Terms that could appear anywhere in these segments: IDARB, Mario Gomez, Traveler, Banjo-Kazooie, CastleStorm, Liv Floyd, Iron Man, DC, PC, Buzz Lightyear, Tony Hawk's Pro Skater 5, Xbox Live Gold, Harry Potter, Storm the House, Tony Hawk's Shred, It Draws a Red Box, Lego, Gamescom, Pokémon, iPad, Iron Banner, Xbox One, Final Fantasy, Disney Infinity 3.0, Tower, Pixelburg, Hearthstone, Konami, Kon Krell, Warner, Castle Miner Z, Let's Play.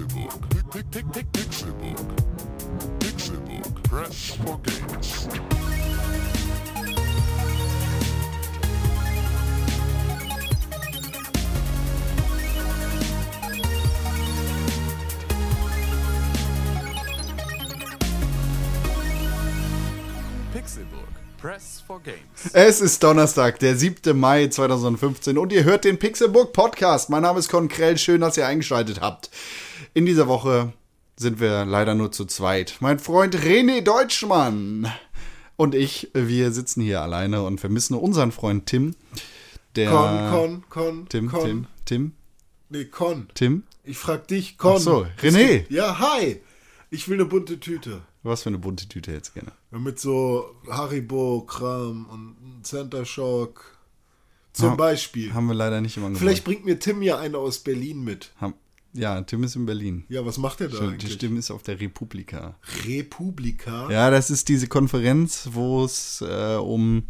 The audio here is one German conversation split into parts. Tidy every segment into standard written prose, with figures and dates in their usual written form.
Pixelbook. Pixelbook. Pixelbook. Press for games. Pixelburg. Press for Games. Es ist Donnerstag, der 7. Mai 2015 und ihr hört den Pixelburg Podcast. Mein Name ist Kon Krell, schön, dass ihr eingeschaltet habt. In dieser Woche sind wir leider nur zu zweit. Mein Freund René Deutschmann und ich, wir sitzen hier alleine und vermissen unseren Freund Tim. Der Tim. Ich frag dich, Kon. Ach so, René. Ja, hi. Ich will eine bunte Tüte. Was für eine bunte Tüte jetzt gerne? Ja, mit so Haribo-Kram und Center Shock zum Beispiel. Haben wir leider nicht im Angebot. Vielleicht bringt mir Tim ja eine aus Berlin mit. Ja, Tim ist in Berlin. Ja, was macht er da eigentlich? Tim ist auf der re:publica. re:publica? Ja, das ist diese Konferenz, wo es um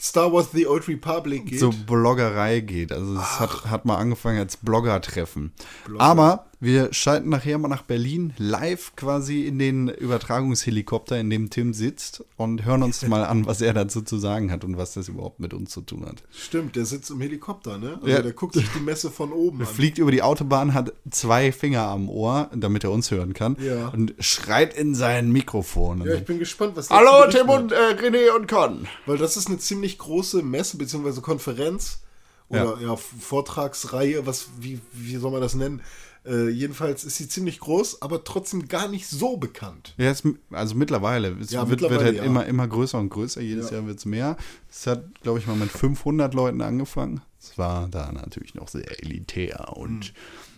Star Wars The Old Republic geht. So Bloggerei geht. Also es hat mal angefangen als Blogger-Treffen. Aber wir schalten nachher mal nach Berlin live quasi in den Übertragungshelikopter, in dem Tim sitzt und hören uns mal an, was er dazu zu sagen hat und was das überhaupt mit uns zu tun hat. Stimmt, der sitzt im Helikopter, ne? Also ja. Der guckt sich die Messe von oben an. Er fliegt über die Autobahn, hat 2 Finger am Ohr, damit er uns hören kann und schreit in sein Mikrofon. Ja, ich bin gespannt, was das Hallo Tim und René und Con. Weil das ist eine ziemlich große Messe bzw. Konferenz oder Vortragsreihe, wie soll man das nennen? Jedenfalls ist sie ziemlich groß, aber trotzdem gar nicht so bekannt. Ja, also mittlerweile. Es wird halt immer größer und größer. Jedes Jahr wird es mehr. Es hat, glaube ich, mal mit 500 Leuten angefangen. Es war da natürlich noch sehr elitär und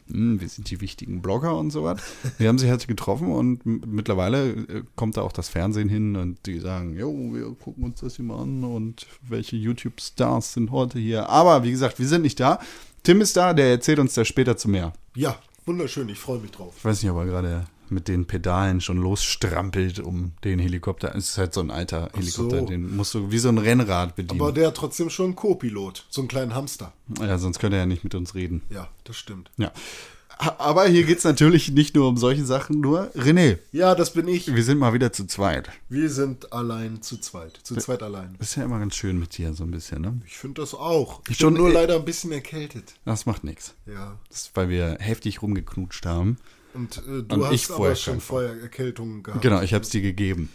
wir sind die wichtigen Blogger und so was. Wir haben sich halt getroffen und mittlerweile kommt da auch das Fernsehen hin und die sagen, jo, wir gucken uns das hier mal an und welche YouTube-Stars sind heute hier. Aber wie gesagt, wir sind nicht da. Tim ist da, der erzählt uns da später zu mehr. Ja, wunderschön, ich freue mich drauf. Ich weiß nicht, ob er gerade mit den Pedalen schon losstrampelt um den Helikopter. Es ist halt so ein alter Helikopter, den musst du wie so ein Rennrad bedienen. Aber der hat trotzdem schon einen Co-Pilot, so einen kleinen Hamster. Ja, sonst könnte er ja nicht mit uns reden. Ja, das stimmt. Ja. Aber hier geht es natürlich nicht nur um solche Sachen, nur René. Ja, das bin ich. Wir sind mal wieder zu zweit. Wir sind allein zu zweit. Zu zweit allein. Ist ja immer ganz schön mit dir so ein bisschen, ne? Ich finde das auch. Ich bin nur leider ein bisschen erkältet. Das macht nichts. Ja. Das ist, weil wir heftig rumgeknutscht haben. Und du hast aber schon vorher Erkältungen gehabt. Genau, ich habe es dir gegeben.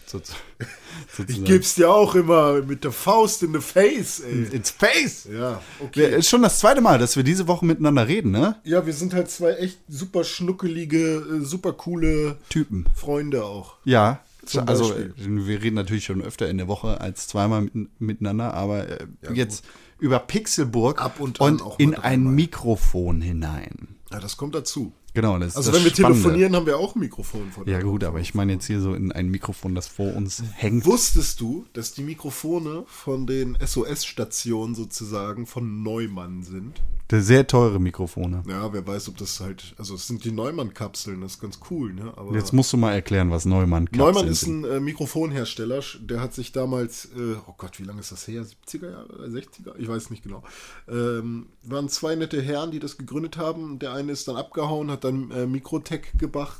Ich geb's dir auch immer mit der Faust in the face, ey. Ins Face! Ja, okay. Ist schon das zweite Mal, dass wir diese Woche miteinander reden, ne? Ja, wir sind halt 2 echt super schnuckelige, super coole Typen. Freunde auch. Ja, also wir reden natürlich schon öfter in der Woche als 2-mal miteinander, aber jetzt über Pixelburg und auch in ein Mikrofon hinein. Ja, das kommt dazu. Genau, das also ist das wenn wir Spannende. Telefonieren, haben wir auch ein Mikrofon vor uns. Ja gut, aber ich meine jetzt hier so in ein Mikrofon, das vor uns hängt. Wusstest du, dass die Mikrofone von den SOS-Stationen sozusagen von Neumann sind? Sehr teure Mikrofone. Ja, wer weiß, ob das halt, also es sind die Neumann-Kapseln, das ist ganz cool. Ne? Aber jetzt musst du mal erklären, was Neumann-Kapseln sind. Neumann ist ein Mikrofonhersteller, der hat sich damals, oh Gott, wie lange ist das her, 70er Jahre, 60er, ich weiß nicht genau, waren 2 nette Herren, die das gegründet haben. Der eine ist dann abgehauen, hat dann Mikrotech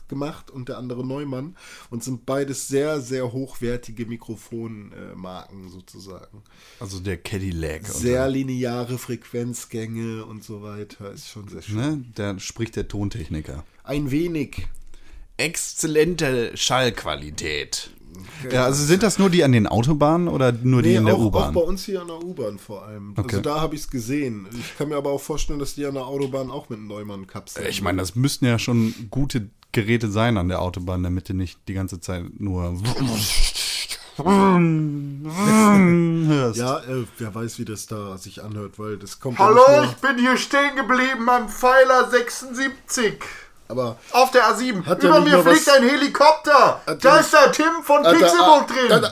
gemacht und der andere Neumann und sind beides sehr, sehr hochwertige Mikrofonmarken sozusagen. Also der Cadillac. Sehr lineare Frequenzgänge und so weiter, ist schon sehr schön. Ne? Da spricht der Tontechniker. Ein wenig. Exzellente Schallqualität. Okay. Ja, also sind das nur die an den Autobahnen oder nur die in der U-Bahn? Auch bei uns hier an der U-Bahn vor allem. Okay. Also da habe ich es gesehen. Ich kann mir aber auch vorstellen, dass die an der Autobahn auch mit Neumann-Kapseln. Ich meine, das müssten ja schon gute Geräte sein an der Autobahn, damit die nicht die ganze Zeit nur hörst. Ja, wer weiß, wie das da sich anhört, weil das kommt. Hallo, ich bin hier stehen geblieben am Pfeiler 76. Aber auf der A7. Über mir fliegt ein Helikopter. Da ist der Tim von Pixelbook drin.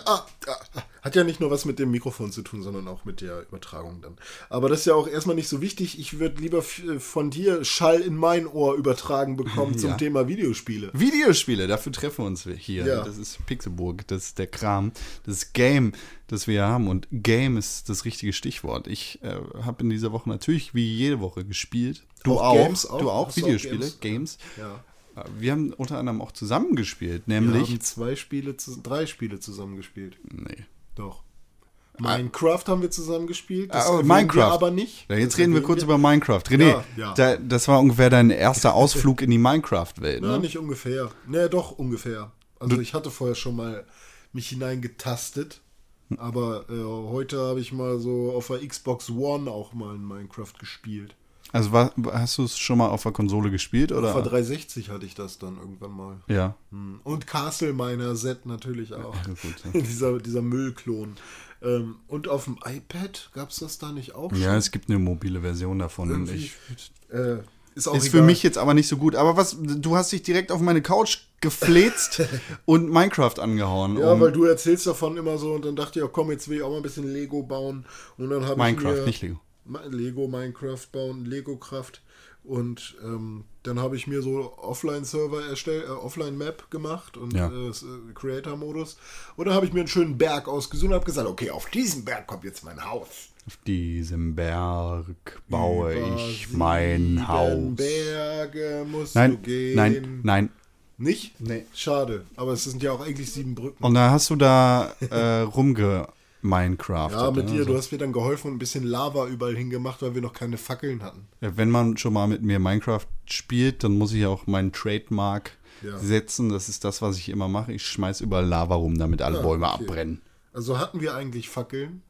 Hat ja nicht nur was mit dem Mikrofon zu tun, sondern auch mit der Übertragung dann. Aber das ist ja auch erstmal nicht so wichtig. Ich würde lieber von dir Schall in mein Ohr übertragen bekommen zum Thema Videospiele. Videospiele, dafür treffen wir uns hier. Ja. Das ist Pixelburg, das ist der Kram, das Game, das wir haben. Und Game ist das richtige Stichwort. Ich habe in dieser Woche natürlich wie jede Woche gespielt. Du auch? Games auch? Du auch? Hast Videospiele? Games? Ja. Wir haben unter anderem auch zusammengespielt, nämlich... Wir haben drei Spiele zusammengespielt. Nee. Doch. Minecraft haben wir zusammengespielt, das Minecraft. Wir aber nicht. Ja, jetzt reden wir kurz über Minecraft. René, ja. Das war ungefähr dein erster Ausflug in die Minecraft-Welt, ne? Na, nicht ungefähr. Naja, doch ungefähr. Also ich hatte vorher schon mal mich hineingetastet, aber heute habe ich mal so auf der Xbox One auch mal in Minecraft gespielt. Also hast du es schon mal auf der Konsole gespielt, oder? Auf der 360 hatte ich das dann irgendwann mal. Ja. Und Castle Miner Set natürlich auch. Ja, gut, ja. Dieser Müllklon. Und auf dem iPad gab es das da nicht auch schon? Ja, es gibt eine mobile Version davon. Ist auch egal. Für mich jetzt aber nicht so gut. Aber du hast dich direkt auf meine Couch gefläzt und Minecraft angehauen. Ja, weil du erzählst davon immer so und dann dachte ich, komm, jetzt will ich auch mal ein bisschen Lego bauen. Und dann Minecraft, nicht Lego. Lego Minecraft bauen, Lego Kraft. Und dann habe ich mir so Offline-Server erstellt, Offline-Map gemacht und Creator-Modus. Und dann habe ich mir einen schönen Berg ausgesucht und habe gesagt, okay, auf diesem Berg kommt jetzt mein Haus. Auf diesem Berg baue ich mein Haus. Berge musst du gehen. Nein. Nicht? Nee. Schade. Aber es sind ja auch eigentlich 7 Brücken. Und da hast du da Minecraft. Ja, mit dir. Du hast mir dann geholfen und ein bisschen Lava überall hingemacht, weil wir noch keine Fackeln hatten. Ja, wenn man schon mal mit mir Minecraft spielt, dann muss ich auch meinen Trademark setzen. Das ist das, was ich immer mache. Ich schmeiß überall Lava rum, damit alle Bäume abbrennen. Also hatten wir eigentlich Fackeln?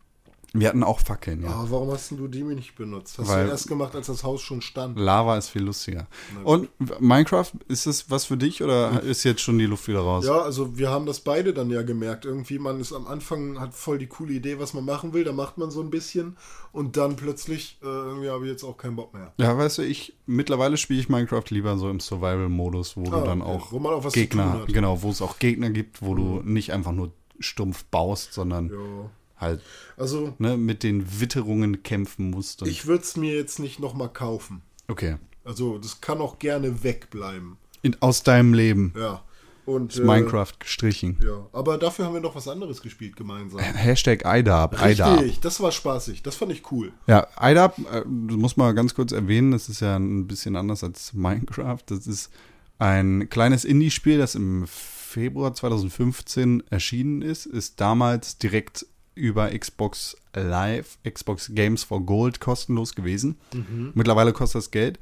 Wir hatten auch Fackeln, ja. Oh, warum hast du die mir nicht benutzt? Hast du erst gemacht, als das Haus schon stand. Lava ist viel lustiger. Und Minecraft, ist das was für dich oder ist jetzt schon die Luft wieder raus? Ja, also wir haben das beide dann ja gemerkt. Irgendwie, man ist am Anfang, hat voll die coole Idee, was man machen will. Da macht man so ein bisschen und dann plötzlich, irgendwie habe ich jetzt auch keinen Bock mehr. Ja, weißt du, mittlerweile spiele ich Minecraft lieber so im Survival-Modus, wo du dann auch, wo man auch was Gegner, zu tun hat. Genau, wo es auch Gegner gibt, wo du nicht einfach nur stumpf baust, sondern... Ja. Halt, also, ne, mit den Witterungen kämpfen musst. Ich würde es mir jetzt nicht nochmal kaufen. Okay. Also, das kann auch gerne wegbleiben. Aus deinem Leben. Ja. Und, ist Minecraft gestrichen. Ja, aber dafür haben wir noch was anderes gespielt gemeinsam. Hashtag IDARB. Richtig, das war spaßig. Das fand ich cool. Ja, IDARB, muss man ganz kurz erwähnen, das ist ja ein bisschen anders als Minecraft. Das ist ein kleines Indie-Spiel, das im Februar 2015 erschienen ist. Ist damals direkt über Xbox Live, Xbox Games for Gold kostenlos gewesen. Mhm. Mittlerweile kostet das Geld.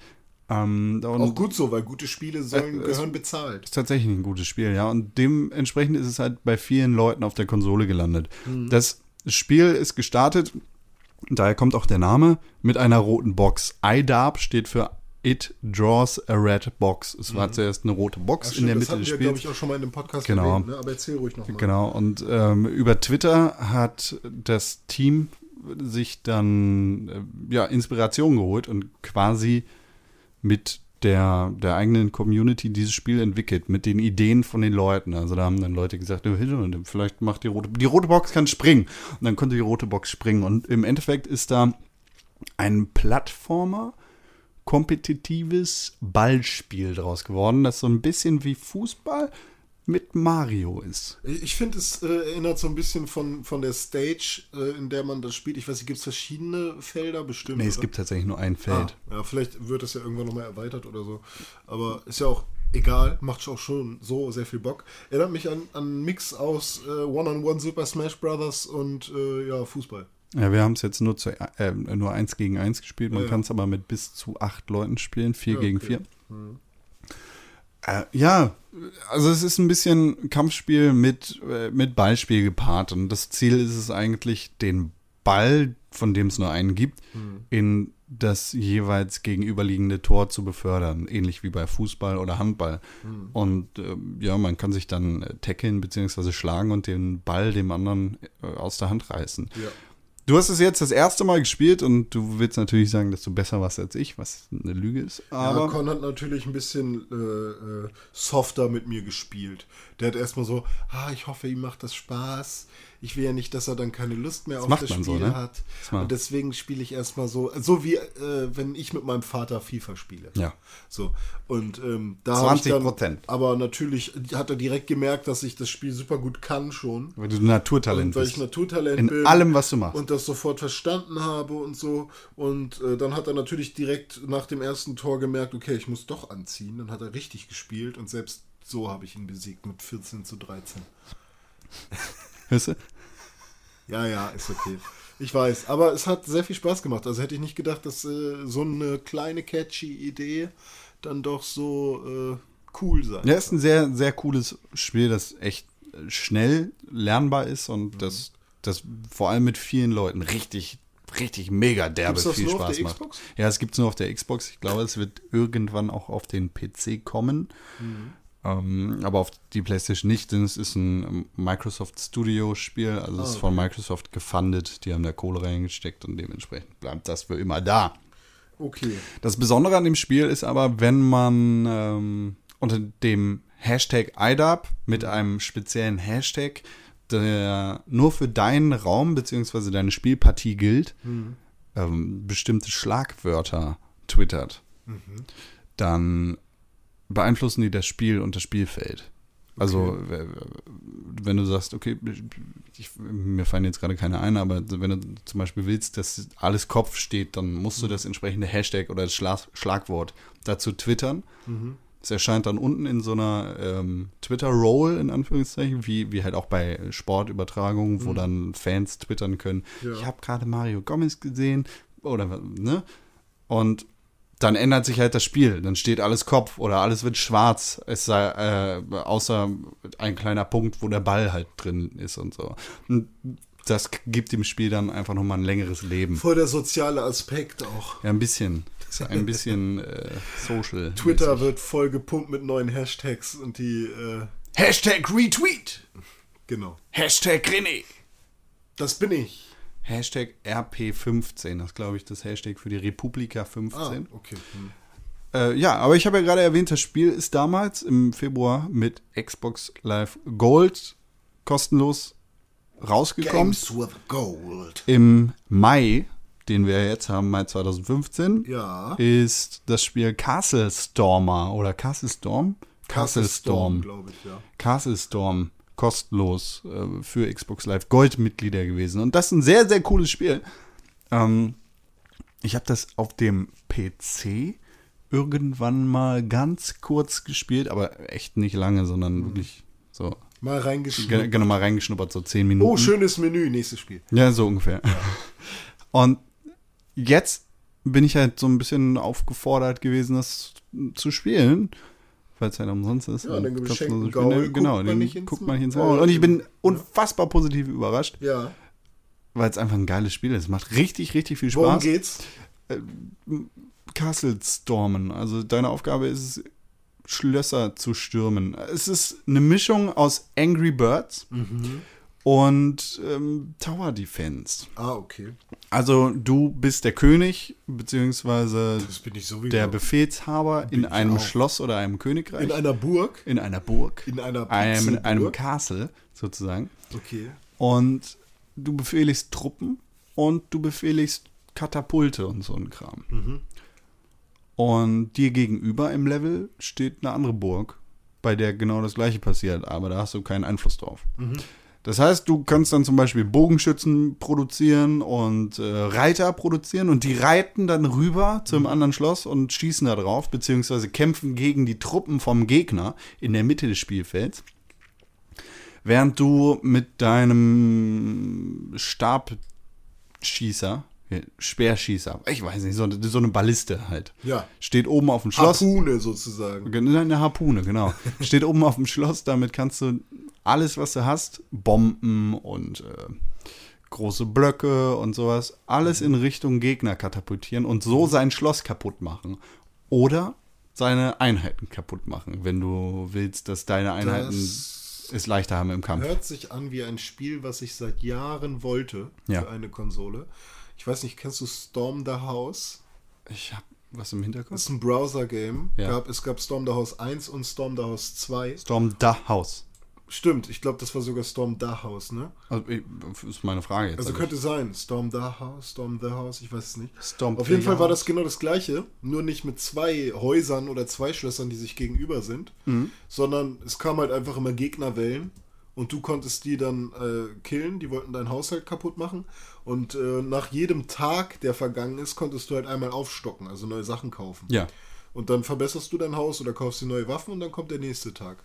Auch gut so, weil gute Spiele gehören bezahlt. Ist tatsächlich ein gutes Spiel, ja. Und dementsprechend ist es halt bei vielen Leuten auf der Konsole gelandet. Mhm. Das Spiel ist gestartet, daher kommt auch der Name, mit einer roten Box. IDARB steht für It Draws a Red Box. Es war zuerst eine rote Box in der Mitte des Spiels. Das hatten wir, glaube ich, auch schon mal in dem Podcast erwähnt, ne? Aber erzähl ruhig nochmal. Genau, und über Twitter hat das Team sich dann Inspiration geholt und quasi mit der eigenen Community dieses Spiel entwickelt, mit den Ideen von den Leuten. Also da haben dann Leute gesagt, vielleicht macht die rote Box kann springen. Und dann konnte die rote Box springen. Und im Endeffekt ist da ein Plattformer, kompetitives Ballspiel draus geworden, das so ein bisschen wie Fußball mit Mario ist. Ich finde, es erinnert so ein bisschen von der Stage, in der man das spielt. Ich weiß nicht, gibt es verschiedene Felder bestimmt? Nee, es gibt tatsächlich nur ein Feld. Ja, vielleicht wird das ja irgendwann nochmal erweitert oder so. Aber ist ja auch egal, macht auch schon so sehr viel Bock. Erinnert mich an einen Mix aus One-on-One Super Smash Brothers und Fußball. Ja, wir haben es jetzt nur 1 gegen 1 gespielt. Man kann es aber mit bis zu 8 Leuten spielen, 4 gegen 4. Mhm. Also es ist ein bisschen Kampfspiel mit Ballspiel gepaart. Und das Ziel ist es eigentlich, den Ball, von dem es nur einen gibt, in das jeweils gegenüberliegende Tor zu befördern. Ähnlich wie bei Fußball oder Handball. Mhm. Und man kann sich dann tackeln bzw. schlagen und den Ball dem anderen aus der Hand reißen. Ja. Du hast es jetzt das erste Mal gespielt und du willst natürlich sagen, dass du besser warst als ich, was eine Lüge ist. Aber Kon hat natürlich ein bisschen softer mit mir gespielt. Der hat erstmal so, ich hoffe, ihm macht das Spaß. Ich will ja nicht, dass er dann keine Lust mehr auf das Spiel so, ne? hat. Und deswegen spiele ich erstmal so wie wenn ich mit meinem Vater FIFA spiele. Ja. So. Und da 20%. Aber natürlich hat er direkt gemerkt, dass ich das Spiel super gut kann schon. Weil du ein Naturtalent bist. Weil ich Naturtalent bin. In allem, was du machst. Und das sofort verstanden habe und so. Und dann hat er natürlich direkt nach dem ersten Tor gemerkt, okay, ich muss doch anziehen. Dann hat er richtig gespielt und selbst so habe ich ihn besiegt mit 14-13. Hörst du? Ja, ist okay. Ich weiß, aber es hat sehr viel Spaß gemacht. Also hätte ich nicht gedacht, dass so eine kleine catchy Idee dann doch so cool sein kann. Ja, ist ein sehr, sehr cooles Spiel, das echt schnell lernbar ist und das vor allem mit vielen Leuten richtig mega derbe viel Spaß macht. Xbox? Ja, es gibt es nur auf der Xbox. Ich glaube, es wird irgendwann auch auf den PC kommen. Mhm. Aber auf die PlayStation nicht, denn es ist ein Microsoft Studio-Spiel, also es ist von Microsoft gefundet, die haben da Kohle reingesteckt und dementsprechend bleibt das für immer da. Okay. Das Besondere an dem Spiel ist aber, wenn man unter dem Hashtag IDARB mit einem speziellen Hashtag, der nur für deinen Raum bzw. deine Spielpartie gilt, bestimmte Schlagwörter twittert, dann beeinflussen die das Spiel und das Spielfeld. Okay. Also, wenn du sagst, okay, mir fallen jetzt gerade keine ein, aber wenn du zum Beispiel willst, dass alles Kopf steht, dann musst du das entsprechende Hashtag oder das Schlagwort dazu twittern. Es erscheint dann unten in so einer Twitter-Roll, in Anführungszeichen, wie halt auch bei Sportübertragungen, wo dann Fans twittern können, ich habe gerade Mario Gomez gesehen, oder ne? Und dann ändert sich halt das Spiel. Dann steht alles Kopf oder alles wird schwarz, es sei, außer ein kleiner Punkt, wo der Ball halt drin ist und so. Und das gibt dem Spiel dann einfach nochmal ein längeres Leben. Voll der soziale Aspekt auch. Ja, ein bisschen. Ist ein bisschen social. Twitter wird voll gepumpt mit neuen Hashtags und die Hashtag Retweet. Genau. Hashtag René. Das bin ich. Hashtag RP15, das glaube ich, das Hashtag für die Republika 15. Ah, okay. Ja, aber ich habe ja gerade erwähnt, das Spiel ist damals im Februar mit Xbox Live Gold kostenlos rausgekommen. Games with Gold. Im Mai, den wir jetzt haben, Mai 2015, ist das Spiel CastleStorm. CastleStorm, glaube ich, ja. CastleStorm. Kostenlos für Xbox Live Gold-Mitglieder gewesen. Und das ist ein sehr, sehr cooles Spiel. Ich habe das auf dem PC irgendwann mal ganz kurz gespielt, aber echt nicht lange, sondern wirklich so. Mal reingeschnuppert. Genau, mal reingeschnuppert, so 10 Minuten. Oh, schönes Menü, nächstes Spiel. Ja, so ungefähr. Ja. Und jetzt bin ich halt so ein bisschen aufgefordert gewesen, das zu spielen, weil es halt umsonst ist. Ja, den geschenkten Gaul guckt man nicht ins Maul. Und ich bin unfassbar positiv überrascht, weil es einfach ein geiles Spiel ist. Macht richtig, richtig viel Spaß. Worum geht's? Castle stormen. Also deine Aufgabe ist es, Schlösser zu stürmen. Es ist eine Mischung aus Angry Birds und Tower Defense. Ah, okay. Also du bist der König, beziehungsweise der Befehlshaber in einem Schloss oder einem Königreich. In einer Burg. In einer Burg. In einer Pixelburg. In einem Castle, sozusagen. Okay. Und du befehligst Truppen und du befehligst Katapulte und so ein Kram. Mhm. Und dir gegenüber im Level steht eine andere Burg, bei der genau das Gleiche passiert, aber da hast du keinen Einfluss drauf. Mhm. Das heißt, du kannst dann zum Beispiel Bogenschützen produzieren und Reiter produzieren und die reiten dann rüber zum anderen Schloss und schießen da drauf, beziehungsweise kämpfen gegen die Truppen vom Gegner in der Mitte des Spielfelds, während du mit deinem Speerschießer, ich weiß nicht, so eine Balliste halt. Ja. Steht oben auf dem Schloss. Harpune sozusagen. Eine Harpune, genau. Steht oben auf dem Schloss, damit kannst du alles, was du hast, Bomben und große Blöcke und sowas, alles in Richtung Gegner katapultieren und so sein Schloss kaputt machen. Oder seine Einheiten kaputt machen, wenn du willst, dass deine Einheiten es leichter haben im Kampf. Hört sich an wie ein Spiel, was ich seit Jahren wollte für eine Konsole. Ich weiß nicht, kennst du Storm the House? Ich hab was im Hintergrund. Das ist ein Browser-Game. Ja. Es gab Storm the House 1 und Storm the House 2. Storm the House. Stimmt, ich glaube, das war sogar Storm the House, ne? Also, ist meine Frage jetzt. Also könnte sein, Storm the House, ich weiß es nicht. Auf jeden Fall war das genau das Gleiche, nur nicht mit zwei Häusern oder zwei Schlössern, die sich gegenüber sind, sondern es kam halt einfach immer Gegnerwellen und du konntest die dann killen, die wollten dein Haus halt kaputt machen und nach jedem Tag, der vergangen ist, konntest du halt einmal aufstocken, also neue Sachen kaufen. Ja. Und dann verbesserst du dein Haus oder kaufst dir neue Waffen und dann kommt der nächste Tag.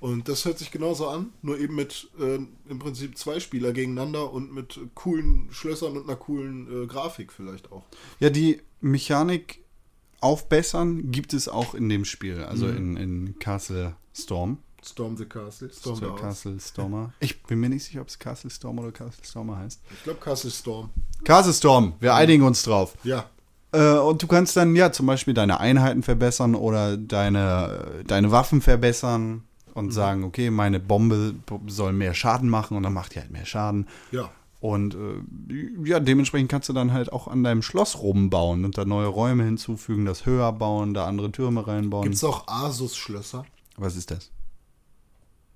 Und das hört sich genauso an, nur eben mit im Prinzip zwei Spieler gegeneinander und mit coolen Schlössern und einer coolen Grafik vielleicht auch. Ja, die Mechanik aufbessern gibt es auch in dem Spiel, also in CastleStorm. CastleStormer. Ich bin mir nicht sicher, ob es CastleStorm oder CastleStormer heißt. Ich glaube CastleStorm. CastleStorm, wir einigen uns drauf. Ja. Und du kannst dann ja zum Beispiel deine Einheiten verbessern oder deine Waffen verbessern. Und sagen, okay, meine Bombe soll mehr Schaden machen und dann macht die halt mehr Schaden. Ja. Und ja, dementsprechend kannst du dann halt auch an deinem Schloss rumbauen und da neue Räume hinzufügen, das höher bauen, da andere Türme reinbauen. Gibt's auch Asus-Schlösser? Was ist das?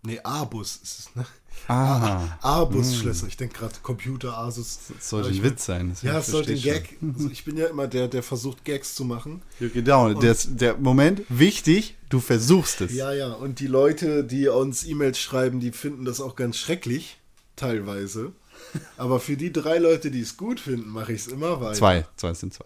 Nee, Abus ist es, ne? Ah. Abus-Schlösser. Ich denke gerade Computer, Asus. Das sollte ein Witz sein. Ja, es sollte ein Gag. Also ich bin ja immer der versucht, Gags zu machen. Genau, der Moment, wichtig, du versuchst es. Ja, und die Leute, die uns E-Mails schreiben, die finden das auch ganz schrecklich, teilweise. Aber für die 3 Leute, die es gut finden, mache ich es immer weiter. 2 sind 2.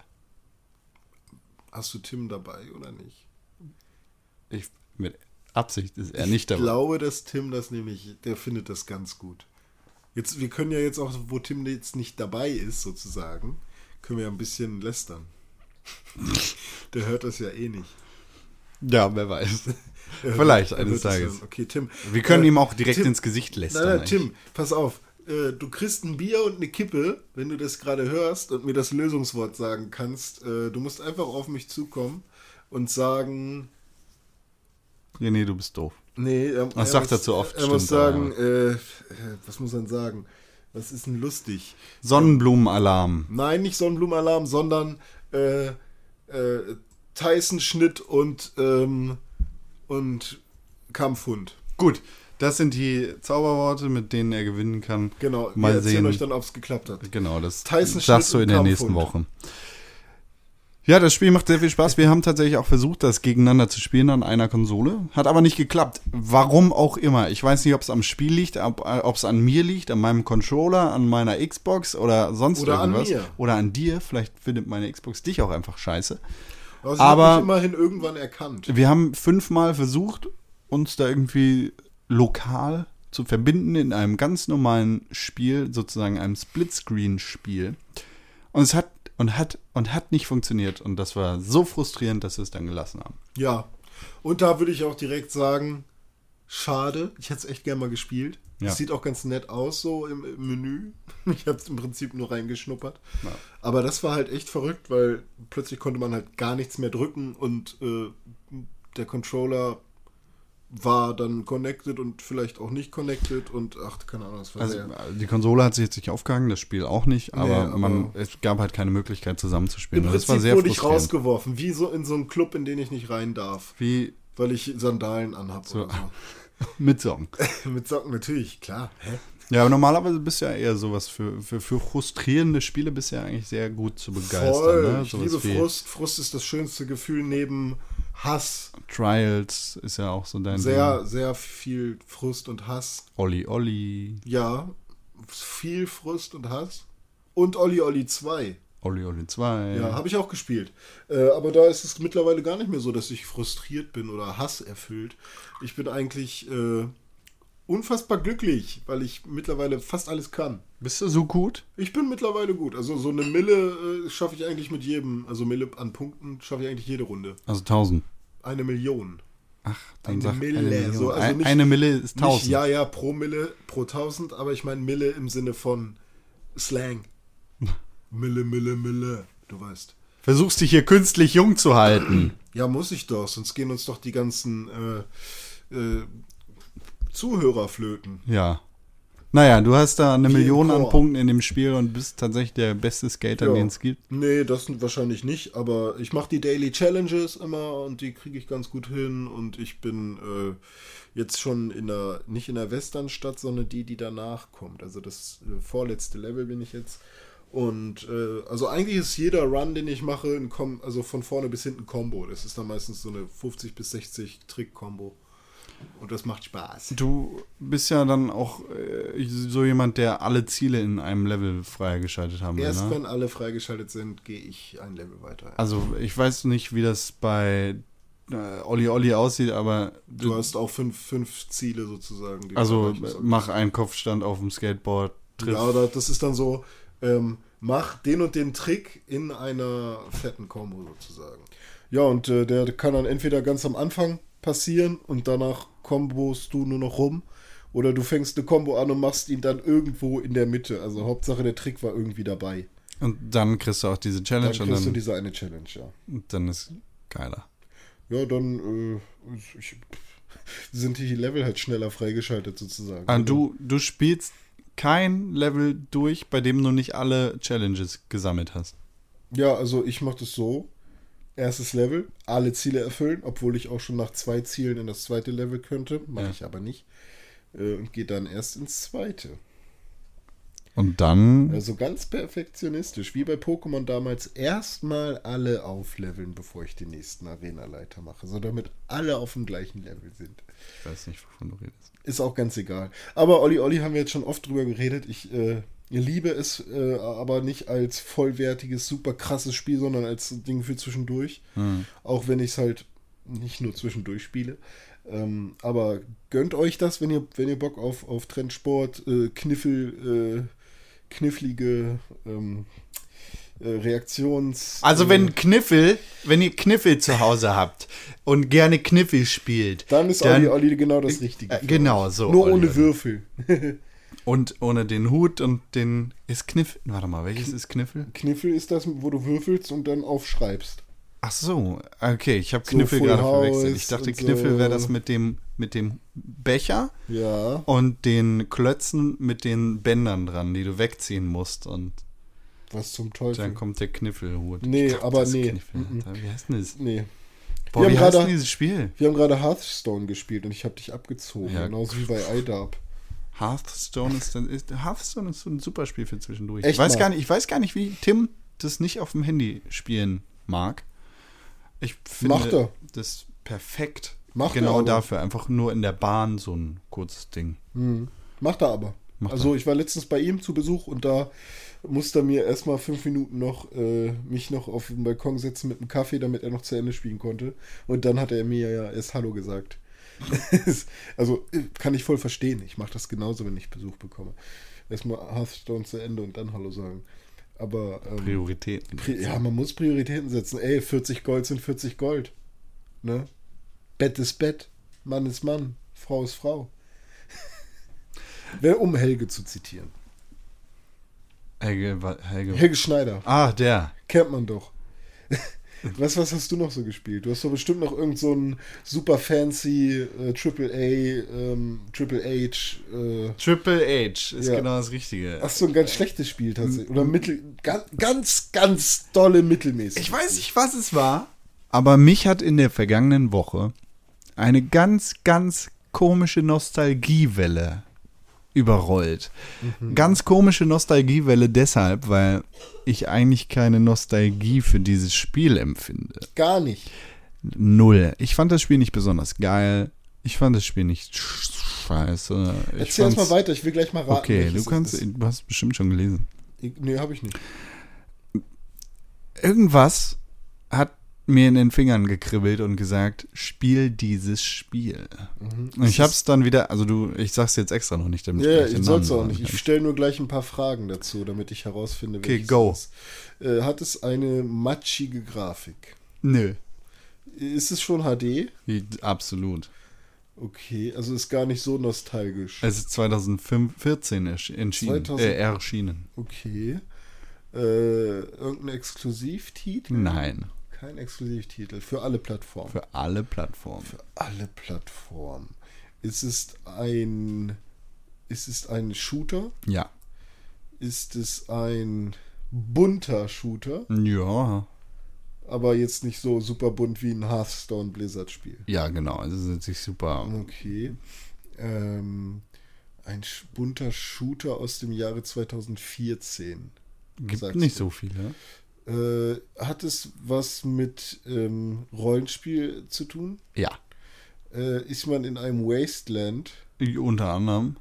Hast du Tim dabei oder nicht? Mit Absicht ist er nicht dabei. Ich glaube, dass Tim das nämlich, der findet das ganz gut. Jetzt, wir können ja jetzt auch, wo Tim jetzt nicht dabei ist, sozusagen, können wir ja ein bisschen lästern. Der hört das ja eh nicht. Ja, wer weiß. Vielleicht eines Tages. Okay, Tim. Wir können ihm auch direkt Tim, ins Gesicht lästern. Nein, Tim, pass auf. Du kriegst ein Bier und eine Kippe, wenn du das gerade hörst und mir das Lösungswort sagen kannst. Du musst einfach auf mich zukommen und sagen... Nee, du bist doof. Nee, er sagt dazu oft. Er muss sagen, was muss er sagen? Was ist denn lustig? Sonnenblumenalarm. Nein, nicht Sonnenblumenalarm, sondern Tyson-Schnitt und Kampfhund. Gut, das sind die Zauberworte, mit denen er gewinnen kann. Genau, mal sehen euch dann, ob es geklappt hat. Genau, das sagst du in der nächsten Woche. Ja, das Spiel macht sehr viel Spaß. Wir haben tatsächlich auch versucht, das gegeneinander zu spielen an einer Konsole. Hat aber nicht geklappt. Warum auch immer. Ich weiß nicht, ob es am Spiel liegt, ob es an mir liegt, an meinem Controller, an meiner Xbox oder sonst oder irgendwas. An mir. Oder an dir. Vielleicht findet meine Xbox dich auch einfach scheiße. Also aber ich habe mich immerhin irgendwann erkannt. Wir haben 5-mal versucht, uns da irgendwie lokal zu verbinden in einem ganz normalen Spiel, sozusagen einem Splitscreen-Spiel. Und es hat nicht funktioniert. Und das war so frustrierend, dass wir es dann gelassen haben. Ja. Und da würde ich auch direkt sagen, schade. Ich hätte es echt gerne mal gespielt. Ja. Es sieht auch ganz nett aus, so im Menü. Ich habe es im Prinzip nur reingeschnuppert. Ja. Aber das war halt echt verrückt, weil plötzlich konnte man halt gar nichts mehr drücken und der Controller war dann connected und vielleicht auch nicht connected und ach, keine Ahnung, das war also, die Konsole hat sich jetzt nicht aufgehangen, das Spiel auch nicht, aber es gab halt keine Möglichkeit zusammenzuspielen. Im Prinzip das war sehr wurde ich rausgeworfen, wie so in so einem Club, in den ich nicht rein darf, wie weil ich Sandalen anhab so. Oder so. Mit Socken. Mit Socken, natürlich, klar. Hä? Ja, aber normalerweise bist du ja eher sowas für frustrierende Spiele bist du ja eigentlich sehr gut zu begeistern. Voll, ne? Ich liebe Frust. Frust ist das schönste Gefühl neben Hass. Trials ist ja auch so dein sehr, Ding. Sehr viel Frust und Hass. Olli. Ja, viel Frust und Hass. Und Olli 2. Olli 2. Ja, habe ich auch gespielt. Aber da ist es mittlerweile gar nicht mehr so, dass ich frustriert bin oder Hass erfüllt. Ich bin eigentlich unfassbar glücklich, weil ich mittlerweile fast alles kann. Bist du so gut? Ich bin mittlerweile gut. Also so eine Mille schaffe ich eigentlich mit jedem. Also Mille an Punkten schaffe ich eigentlich jede Runde. Also 1000. 1 Million. Ach, dann sag Mille. Eine Mille. So, also nicht, eine Mille ist 1000. Nicht, ja, pro Mille, pro 1000. Aber ich meine Mille im Sinne von Slang. Mille. Du weißt. Versuchst dich hier künstlich jung zu halten. Ja, muss ich doch. Sonst gehen uns doch die ganzen Zuhörer flöten. Ja. Naja, du hast da eine Million an Punkten in dem Spiel und bist tatsächlich der beste Skater, den es gibt. Nee, das wahrscheinlich nicht, aber ich mache die Daily Challenges immer und die kriege ich ganz gut hin und ich bin jetzt schon nicht in der Westernstadt, sondern die danach kommt. Also das vorletzte Level bin ich jetzt. Und also eigentlich ist jeder Run, den ich mache, also von vorne bis hinten Combo. Das ist dann meistens so eine 50 bis 60 Trick-Combo. Und das macht Spaß. Du bist ja dann auch so jemand, der alle Ziele in einem Level freigeschaltet haben will. Erst wenn alle freigeschaltet sind, gehe ich ein Level weiter. Also ich weiß nicht, wie das bei Olli Olli aussieht, aber... Du hast auch fünf Ziele sozusagen. Die also mach einen Kopfstand auf dem Skateboard. Ja, das ist dann so, mach den und den Trick in einer fetten Combo sozusagen. Ja, und der kann dann entweder ganz am Anfang passieren und danach kombost du nur noch rum oder du fängst eine Combo an und machst ihn dann irgendwo in der Mitte. Also Hauptsache der Trick war irgendwie dabei. Und dann kriegst du auch diese Challenge. Dann kriegst du diese eine Challenge, ja. Und dann ist geiler. Ja, dann sind die Level halt schneller freigeschaltet sozusagen. Und du spielst kein Level durch, bei dem du nicht alle Challenges gesammelt hast. Ja, also ich mach das so. Erstes Level, alle Ziele erfüllen, obwohl ich auch schon nach 2 Zielen in das zweite Level könnte, mache ich aber nicht. Und gehe dann erst ins zweite. Und dann? Also ganz perfektionistisch, wie bei Pokémon damals, erstmal alle aufleveln, bevor ich den nächsten Arena-Leiter mache, so damit alle auf dem gleichen Level sind. Ich weiß nicht, wovon du redest. Ist auch ganz egal. Aber Olli Olli haben wir jetzt schon oft drüber geredet, ich liebe es, aber nicht als vollwertiges, super krasses Spiel, sondern als Ding für zwischendurch. Mhm. Auch wenn ich es halt nicht nur zwischendurch spiele. Aber gönnt euch das, wenn ihr Bock auf Trendsport, knifflige Reaktions... Also wenn ihr Kniffel zu Hause habt und gerne Kniffel spielt... Dann ist Olli Olli genau das Richtige. Genau, so. Nur Olli, ohne Würfel. Und ohne den Hut und den... Ist Kniffel... Warte mal, welches ist Kniffel? Kniffel ist das, wo du würfelst und dann aufschreibst. Ach so, okay, ich habe so Kniffel gerade verwechselt. Ich dachte, Kniffel wäre das mit dem Becher und den Klötzen mit den Bändern dran, die du wegziehen musst und... Was zum Teufel? Dann kommt der Kniffelhut. Nee, glaub, aber nee. Wie heißt denn das? Nee. Boah, wie heißt denn dieses Spiel? Wir haben gerade Hearthstone gespielt und ich habe dich abgezogen, genauso wie bei IDARB. Hearthstone ist so ein super Spiel für zwischendurch. Ich weiß gar nicht, wie Tim das nicht auf dem Handy spielen mag. Ich finde das perfekt. Macht genau dafür. Einfach nur in der Bahn so ein kurzes Ding. Mhm. Macht er aber. Ich war letztens bei ihm zu Besuch und da musste er mir erstmal 5 Minuten noch mich noch auf den Balkon setzen mit einem Kaffee, damit er noch zu Ende spielen konnte. Und dann hat er mir ja erst Hallo gesagt. Also kann ich voll verstehen. Ich mache das genauso, wenn ich Besuch bekomme. Erstmal Hearthstone zu Ende und dann Hallo sagen. Aber Prioritäten. Man muss Prioritäten setzen. Ey, 40 Gold sind 40 Gold. Ne? Bett ist Bett, Mann ist Mann, Frau ist Frau. Um Helge zu zitieren. Helge Schneider. Ah, der. Kennt man doch. Was hast du noch so gespielt? Du hast doch bestimmt noch irgend so ein super fancy Triple H. Triple H ist genau das Richtige. Ach so, ein ganz schlechtes Spiel tatsächlich. Oder ganz, ganz dolle mittelmäßig. Ich weiß nicht, was es war, aber mich hat in der vergangenen Woche eine ganz, ganz komische Nostalgiewelle überrollt. Mhm. Ganz komische Nostalgiewelle deshalb, weil ich eigentlich keine Nostalgie für dieses Spiel empfinde. Gar nicht. 0. Ich fand das Spiel nicht besonders geil. Ich fand das Spiel nicht scheiße. Erzähl erst mal weiter, ich will gleich mal raten. Okay, du hast bestimmt schon gelesen. Nee, hab ich nicht. Irgendwas hat mir in den Fingern gekribbelt und gesagt, spiel dieses Spiel. Mhm. Und ich hab's dann wieder, ich sag's jetzt extra noch nicht, damit ich den Namen auch nicht. Ich stelle nur gleich ein paar Fragen dazu, damit ich herausfinde, okay, go. Hat es eine matschige Grafik? Nö. Ist es schon HD? Absolut. Okay, also ist gar nicht so nostalgisch. Es ist 2014 erschienen. Okay. Irgendein Exklusivtitel? Nein. Kein Exklusivtitel. Für alle Plattformen. Für alle Plattformen. Für alle Plattformen. Es ist ein Ist es ein Shooter? Ja. Ist es ein bunter Shooter? Ja. Aber jetzt nicht so super bunt wie ein Hearthstone Blizzard-Spiel. Ja, genau. Also sind sich super. Okay. Ein bunter Shooter aus dem Jahre 2014. Gibt nicht so viele. Hat es was mit Rollenspiel zu tun? Ja. Ist man in einem Wasteland? Unter anderem.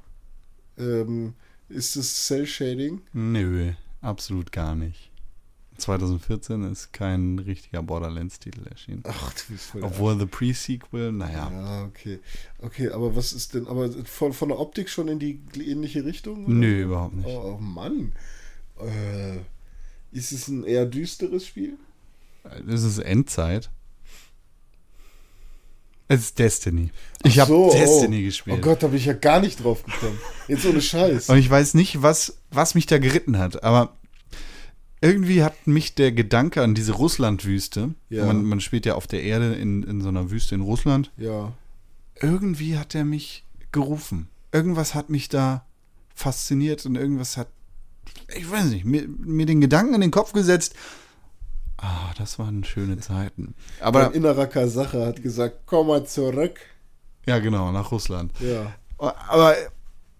Ist es Cell-Shading? Nö, absolut gar nicht. 2014 ist kein richtiger Borderlands-Titel erschienen. Ach, du bist voll. Obwohl The Pre-Sequel, naja. Ja, okay. Okay, aber was ist denn, aber von der Optik schon in die ähnliche Richtung? Oder? Nö, überhaupt nicht. Oh, Mann. Ist es ein eher düsteres Spiel? Es ist Endzeit. Es ist Destiny. Ich habe Destiny gespielt. Oh Gott, da bin ich ja gar nicht drauf gekommen. Jetzt ohne Scheiß. Und ich weiß nicht, was mich da geritten hat, aber irgendwie hat mich der Gedanke an diese Russland-Wüste, ja. Man spielt ja auf der Erde in so einer Wüste in Russland, ja. Irgendwie hat er mich gerufen. Irgendwas hat mich da fasziniert und irgendwas hat, ich weiß nicht, mir den Gedanken in den Kopf gesetzt. Ah, das waren schöne Zeiten. Aber ein innerer Kasache hat gesagt, komm mal zurück. Ja, genau, nach Russland. Ja. Aber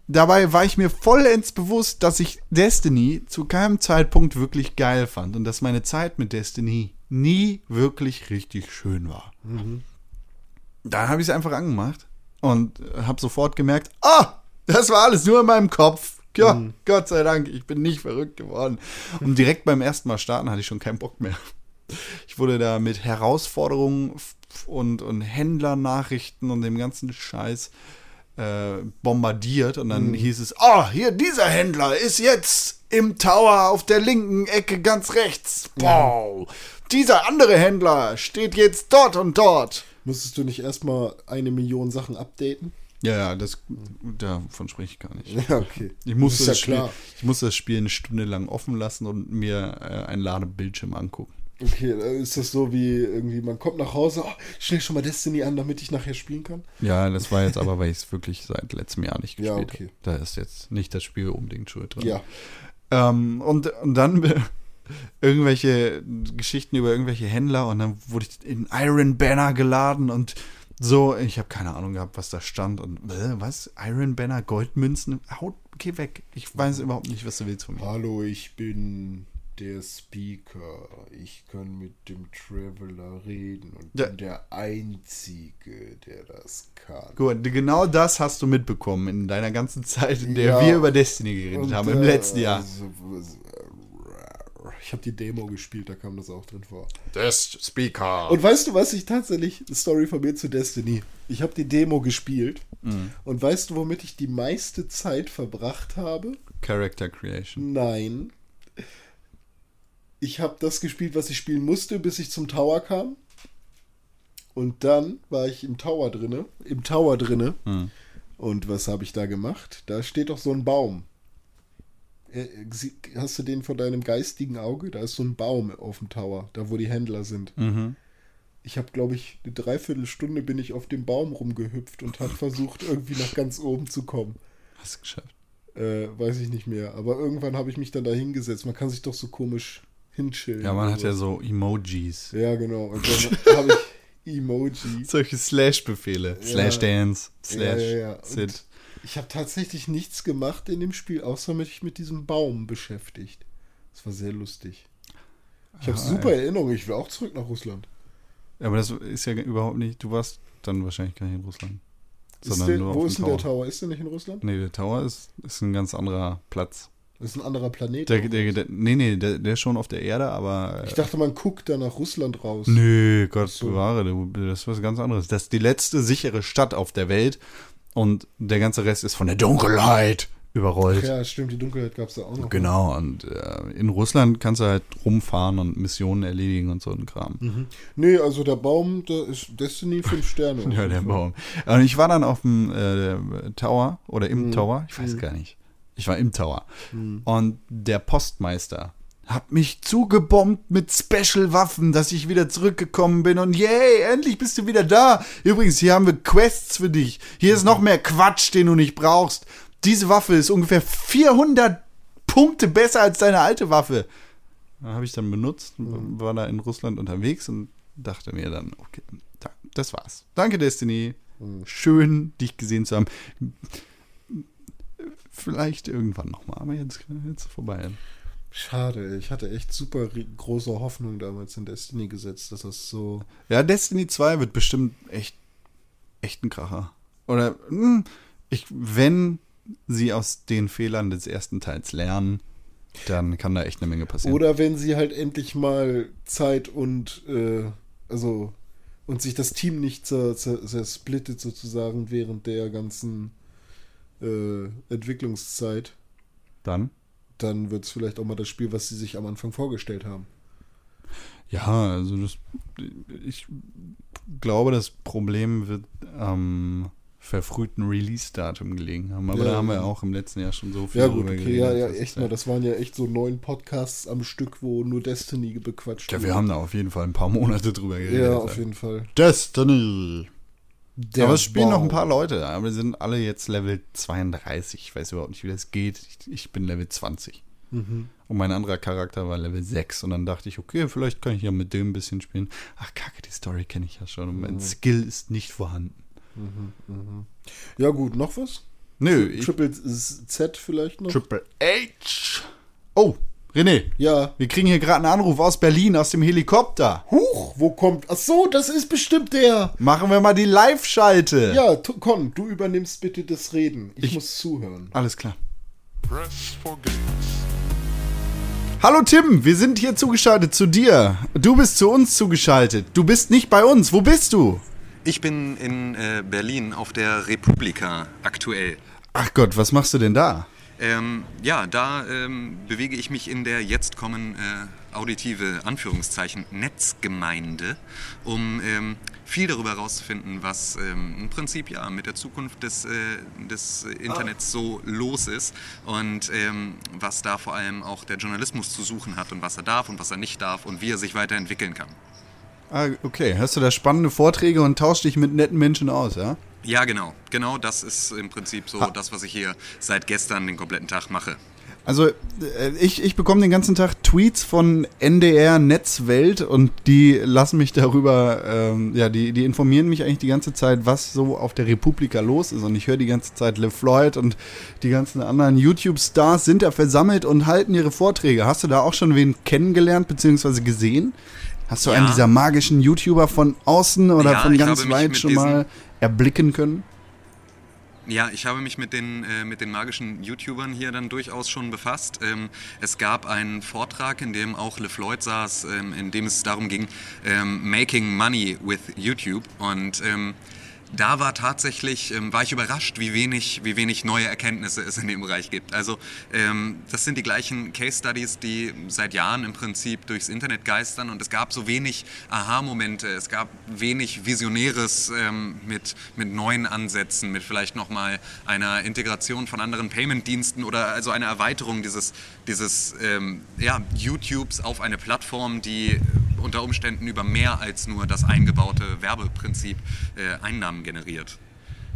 dabei war ich mir vollends bewusst, dass ich Destiny zu keinem Zeitpunkt wirklich geil fand und dass meine Zeit mit Destiny nie wirklich richtig schön war. Mhm. Dann habe ich es einfach angemacht und habe sofort gemerkt, das war alles nur in meinem Kopf. Ja, Gott sei Dank, ich bin nicht verrückt geworden. Und direkt beim ersten Mal starten hatte ich schon keinen Bock mehr. Ich wurde da mit Herausforderungen und Händlernachrichten und dem ganzen Scheiß bombardiert. Und dann hieß es, hier, dieser Händler ist jetzt im Tower auf der linken Ecke ganz rechts. Wow. Ja. Dieser andere Händler steht jetzt dort und dort. Musstest du nicht erstmal 1 Million Sachen updaten? Ja, davon spreche ich gar nicht. Ja, okay. Ich musste das Spiel 1 Stunde lang offen lassen und mir einen Ladebildschirm angucken. Okay, ist das so wie irgendwie, man kommt nach Hause, schnell schon mal Destiny an, damit ich nachher spielen kann? Ja, das war jetzt aber, weil ich es wirklich seit letztem Jahr nicht gespielt habe. Da ist jetzt nicht das Spiel unbedingt schuld dran. Ja. Und dann irgendwelche Geschichten über irgendwelche Händler und dann wurde ich in Iron Banner geladen und so, ich habe keine Ahnung gehabt, was da stand und was? Iron Banner, Goldmünzen? Geh weg. Ich weiß überhaupt nicht, was du willst von mir. Hallo, ich bin der Speaker. Ich kann mit dem Traveler reden und bin der Einzige, der das kann. Gut, genau das hast du mitbekommen in deiner ganzen Zeit, in der wir über Destiny geredet haben, im letzten Jahr. Ich habe die Demo gespielt, da kam das auch drin vor. Speaker. Und weißt du, was ich tatsächlich, Story von mir zu Destiny, ich habe die Demo gespielt und weißt du, womit ich die meiste Zeit verbracht habe? Character Creation. Nein. Ich habe das gespielt, was ich spielen musste, bis ich zum Tower kam. Und dann war ich im Tower drinne. Und was habe ich da gemacht? Da steht doch so ein Baum. Hast du den vor deinem geistigen Auge? Da ist so ein Baum auf dem Tower, da wo die Händler sind. Mhm. Ich habe, glaube ich, eine Dreiviertelstunde bin ich auf dem Baum rumgehüpft und habe versucht, irgendwie nach ganz oben zu kommen. Hast du geschafft? Weiß ich nicht mehr, aber irgendwann habe ich mich dann da hingesetzt. Man kann sich doch so komisch hinschillen. Ja, man hat ja so Emojis. Ja, genau. Und dann habe ich Emoji. Solche Slash-Befehle. Ja. Slash-Dance, Slash-Sit. Ja. Ich habe tatsächlich nichts gemacht in dem Spiel, außer mich mit diesem Baum beschäftigt. Das war sehr lustig. Ich habe super Erinnerungen. Ich will auch zurück nach Russland. Aber das ist ja überhaupt nicht... Du warst dann wahrscheinlich gar nicht in Russland. Wo ist denn der Tower? Ist der nicht in Russland? Nee, der Tower ist ein ganz anderer Platz. Das ist ein anderer Planet. Der ist schon auf der Erde, aber... Ich dachte, man guckt da nach Russland raus. Nee, Gott bewahre, das ist was ganz anderes. Das ist die letzte sichere Stadt auf der Welt... Und der ganze Rest ist von der Dunkelheit überrollt. Ach ja, stimmt, die Dunkelheit gab es da auch noch. Genau, und in Russland kannst du halt rumfahren und Missionen erledigen und so einen Kram. Mhm. Nee, also der Baum, da ist Destiny 5 Sterne. Ja, der Baum. Und ich war dann auf dem Tower oder im Tower, ich weiß gar nicht. Ich war im Tower. Mhm. Und der Postmeister hat mich zugebombt mit Special-Waffen, dass ich wieder zurückgekommen bin und yay, endlich bist du wieder da. Übrigens, hier haben wir Quests für dich. Hier ist noch mehr Quatsch, den du nicht brauchst. diese Waffe ist ungefähr 400 Punkte besser als deine alte Waffe. Habe ich dann benutzt, war da in Russland unterwegs und dachte mir dann, okay, das war's. Danke, Destiny. Schön, dich gesehen zu haben. Vielleicht irgendwann nochmal, aber jetzt vorbei. Schade, ich hatte echt super große Hoffnung damals in Destiny gesetzt, dass das so... Ja, Destiny 2 wird bestimmt echt ein Kracher. Oder, wenn sie aus den Fehlern des ersten Teils lernen, dann kann da echt eine Menge passieren. Oder wenn sie halt endlich mal Zeit und sich das Team nicht zersplittet sozusagen während der ganzen Entwicklungszeit. Dann wird es vielleicht auch mal das Spiel, was sie sich am Anfang vorgestellt haben. Ja, also ich glaube, das Problem wird am verfrühten Release-Datum gelegen haben. Aber da haben wir auch im letzten Jahr schon so viel drüber geredet. Das waren ja echt so 9 Podcasts am Stück, wo nur Destiny bequatscht wurde. Ja, wir haben da auf jeden Fall ein paar Monate drüber geredet. Ja, auf jeden Fall. Destiny! Aber es spielen noch ein paar Leute, aber die sind alle jetzt Level 32. Ich weiß überhaupt nicht, wie das geht. Ich bin Level 20. Mhm. Und mein anderer Charakter war Level 6. Und dann dachte ich, okay, vielleicht kann ich ja mit dem ein bisschen spielen. Ach, kacke, die Story kenne ich ja schon. Und mein Skill ist nicht vorhanden. Mhm, mhm. Ja gut, noch was? Nö. Triple Z vielleicht noch? Triple H. Oh, René. Ja. Wir kriegen hier gerade einen Anruf aus Berlin, aus dem Helikopter. Huch, wo kommt... Ach so, das ist bestimmt der... Machen wir mal die Live-Schalte. Ja, komm, du übernimmst bitte das Reden. Ich muss zuhören. Alles klar. Press for games. Hallo Tim, wir sind hier zugeschaltet zu dir. Du bist zu uns zugeschaltet. Du bist nicht bei uns. Wo bist du? Ich bin in Berlin auf der re:publica aktuell. Ach Gott, was machst du denn da? Da bewege ich mich in der jetzt kommenden auditive Anführungszeichen Netzgemeinde, um viel darüber herauszufinden, was im Prinzip ja mit der Zukunft des Internets so los ist und was da vor allem auch der Journalismus zu suchen hat und was er darf und was er nicht darf und wie er sich weiterentwickeln kann. Ah, okay. Hörst du da spannende Vorträge und tauschst dich mit netten Menschen aus, ja? Ja, genau. Genau das ist im Prinzip so das, was ich hier seit gestern den kompletten Tag mache. Also ich bekomme den ganzen Tag Tweets von NDR Netzwelt und die lassen mich darüber, die informieren mich eigentlich die ganze Zeit, was so auf der re:publica los ist. Und ich höre die ganze Zeit Liv Floyd und die ganzen anderen YouTube-Stars sind da versammelt und halten ihre Vorträge. Hast du da auch schon wen kennengelernt bzw. gesehen? Hast du einen dieser magischen YouTuber von außen oder von ganz weit schon mal erblicken können? Ja, ich habe mich mit den magischen YouTubern hier dann durchaus schon befasst. Es gab einen Vortrag, in dem auch Liv Floyd saß, in dem es darum ging, Making Money with YouTube. Und da war ich überrascht, wie wenig neue Erkenntnisse es in dem Bereich gibt. Also das sind die gleichen Case-Studies, die seit Jahren im Prinzip durchs Internet geistern und es gab so wenig Aha-Momente, es gab wenig Visionäres mit neuen Ansätzen, mit vielleicht nochmal einer Integration von anderen Payment-Diensten oder also einer Erweiterung dieses YouTubes auf eine Plattform, die unter Umständen über mehr als nur das eingebaute Werbeprinzip Einnahmen generiert.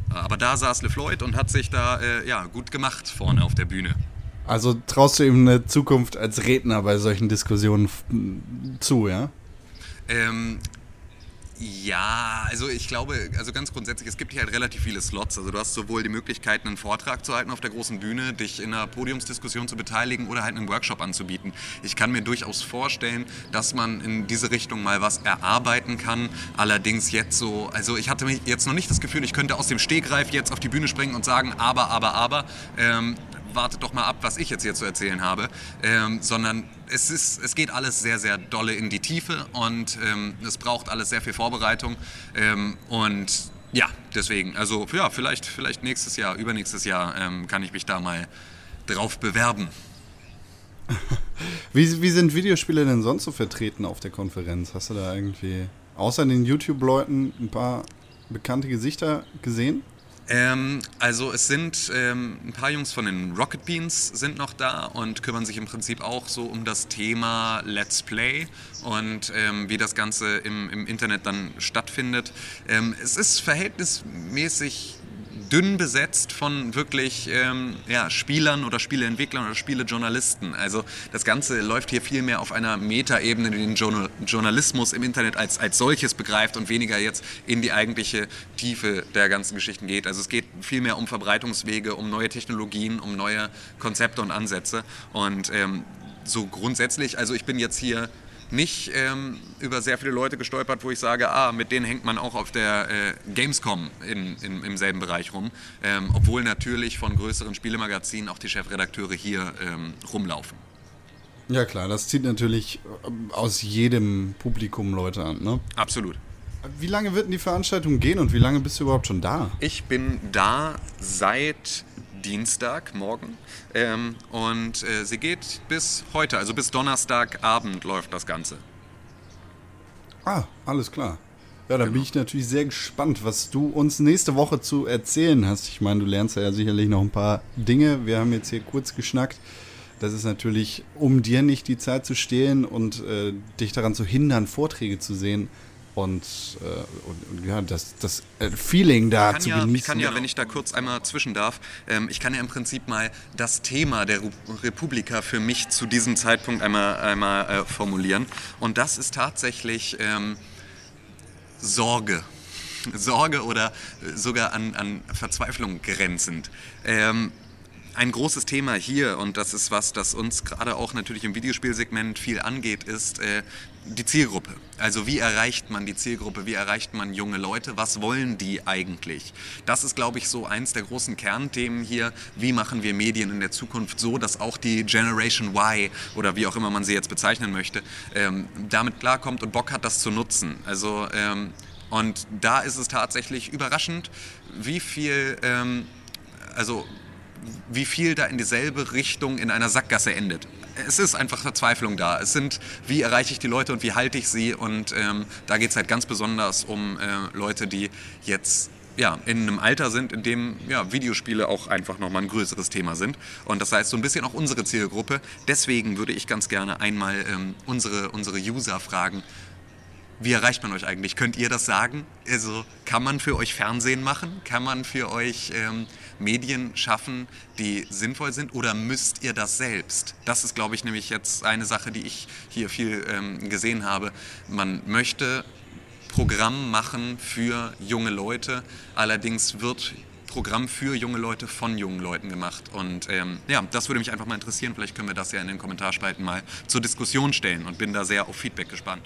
Aber da saß Liv Floyd und hat sich da gut gemacht vorne auf der Bühne. Also traust du ihm eine Zukunft als Redner bei solchen Diskussionen zu, ja? Ja, also ich glaube, also ganz grundsätzlich, es gibt hier halt relativ viele Slots. Also du hast sowohl die Möglichkeit, einen Vortrag zu halten auf der großen Bühne, dich in einer Podiumsdiskussion zu beteiligen oder halt einen Workshop anzubieten. Ich kann mir durchaus vorstellen, dass man in diese Richtung mal was erarbeiten kann. Allerdings jetzt so, also ich hatte mich jetzt noch nicht das Gefühl, ich könnte aus dem Stegreif jetzt auf die Bühne springen und sagen, aber, wartet doch mal ab, was ich jetzt hier zu erzählen habe, sondern es geht alles sehr, sehr dolle in die Tiefe und es braucht alles sehr viel Vorbereitung und ja, deswegen, also ja, vielleicht nächstes Jahr, übernächstes Jahr kann ich mich da mal drauf bewerben. Wie sind Videospiele denn sonst so vertreten auf der Konferenz? Hast du da irgendwie, außer den YouTube-Leuten, ein paar bekannte Gesichter gesehen? Also es sind ein paar Jungs von den Rocket Beans sind noch da und kümmern sich im Prinzip auch so um das Thema Let's Play und wie das Ganze im Internet dann stattfindet. Es ist verhältnismäßig dünn besetzt von wirklich Spielern oder Spieleentwicklern oder Spielejournalisten. Also das Ganze läuft hier viel mehr auf einer Metaebene, die den Journalismus im Internet als solches begreift und weniger jetzt in die eigentliche Tiefe der ganzen Geschichten geht. Also es geht viel mehr um Verbreitungswege, um neue Technologien, um neue Konzepte und Ansätze. Und so grundsätzlich, also ich bin jetzt hier nicht über sehr viele Leute gestolpert, wo ich sage, mit denen hängt man auch auf der Gamescom im selben Bereich rum, obwohl natürlich von größeren Spielemagazinen auch die Chefredakteure hier rumlaufen. Ja klar, das zieht natürlich aus jedem Publikum Leute an, ne? Absolut. Wie lange wird denn die Veranstaltung gehen und wie lange bist du überhaupt schon da? Ich bin da seit Dienstagmorgen und sie geht bis heute, also bis Donnerstagabend läuft das Ganze. Ah, alles klar. Ja, da bin ich natürlich sehr gespannt, was du uns nächste Woche zu erzählen hast. Ich meine, du lernst ja sicherlich noch ein paar Dinge. Wir haben jetzt hier kurz geschnackt. Das ist natürlich, um dir nicht die Zeit zu stehlen und dich daran zu hindern, Vorträge zu sehen. Und das Feeling da zu genießen. Ich kann ja, wenn ich da kurz einmal zwischen darf, ich kann ja im Prinzip mal das Thema der re:publica für mich zu diesem Zeitpunkt einmal formulieren. Und das ist tatsächlich Sorge. Sorge oder sogar an Verzweiflung grenzend. Ein großes Thema hier, und das ist was, das uns gerade auch natürlich im Videospielsegment viel angeht, ist die Zielgruppe. Also wie erreicht man die Zielgruppe, wie erreicht man junge Leute, was wollen die eigentlich? Das ist, glaube ich, so eins der großen Kernthemen hier, wie machen wir Medien in der Zukunft so, dass auch die Generation Y oder wie auch immer man sie jetzt bezeichnen möchte, damit klarkommt und Bock hat, das zu nutzen. Also und da ist es tatsächlich überraschend, wie viel da in dieselbe Richtung in einer Sackgasse endet. Es ist einfach Verzweiflung da. Es sind, wie erreiche ich die Leute und wie halte ich sie? Und da geht es halt ganz besonders um Leute, die jetzt in einem Alter sind, in dem Videospiele auch einfach nochmal ein größeres Thema sind. Und das heißt so ein bisschen auch unsere Zielgruppe. Deswegen würde ich ganz gerne einmal unsere User fragen, wie erreicht man euch eigentlich? Könnt ihr das sagen? Also kann man für euch Fernsehen machen? Kann man für euch Medien schaffen, die sinnvoll sind? Oder müsst ihr das selbst? Das ist, glaube ich, nämlich jetzt eine Sache, die ich hier viel gesehen habe. Man möchte Programm machen für junge Leute. Allerdings wird Programm für junge Leute von jungen Leuten gemacht. Und das würde mich einfach mal interessieren. Vielleicht können wir das ja in den Kommentarspalten mal zur Diskussion stellen. Und bin da sehr auf Feedback gespannt.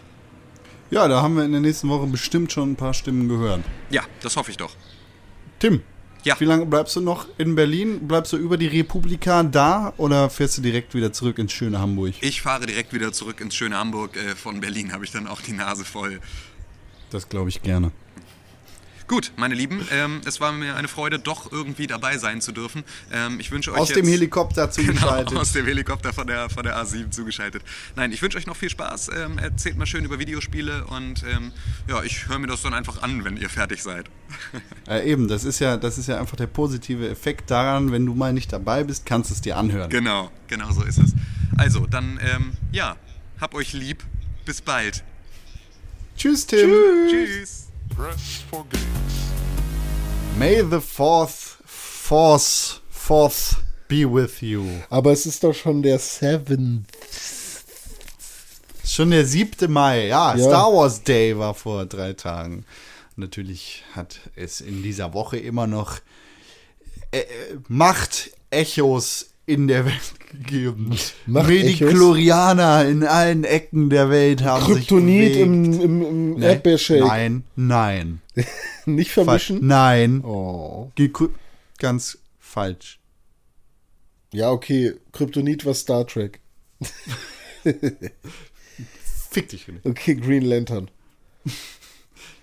Ja, da haben wir in der nächsten Woche bestimmt schon ein paar Stimmen gehört. Ja, das hoffe ich doch. Tim, wie lange bleibst du noch in Berlin? Bleibst du über die re:publica da oder fährst du direkt wieder zurück ins schöne Hamburg? Ich fahre direkt wieder zurück ins schöne Hamburg. Von Berlin habe ich dann auch die Nase voll. Das glaube ich gerne. Gut, meine Lieben, es war mir eine Freude, doch irgendwie dabei sein zu dürfen. Ich wünsche euch aus dem Helikopter zugeschaltet. Genau, aus dem Helikopter von der A7 zugeschaltet. Nein, ich wünsche euch noch viel Spaß. Erzählt mal schön über Videospiele und ich höre mir das dann einfach an, wenn ihr fertig seid. Eben, das ist ja einfach der positive Effekt daran, wenn du mal nicht dabei bist, kannst du es dir anhören. Genau so ist es. Also, dann, hab euch lieb. Bis bald. Tschüss, Tim. Tschüss. Press for games. May the fourth be with you. Aber es ist doch schon der 7. Schon der 7. Mai, ja. Star Wars Day war vor 3 Tagen. Natürlich hat es in dieser Woche immer noch Macht-Echos in der Welt gegeben. Mediklorianer in allen Ecken der Welt haben Kryptonit sich bewegt. Im Erdbeershake. Nein. Nicht vermischen? Nein. Oh. Ganz falsch. Ja, okay. Kryptonit war Star Trek. Fick dich, René. Okay, Green Lantern.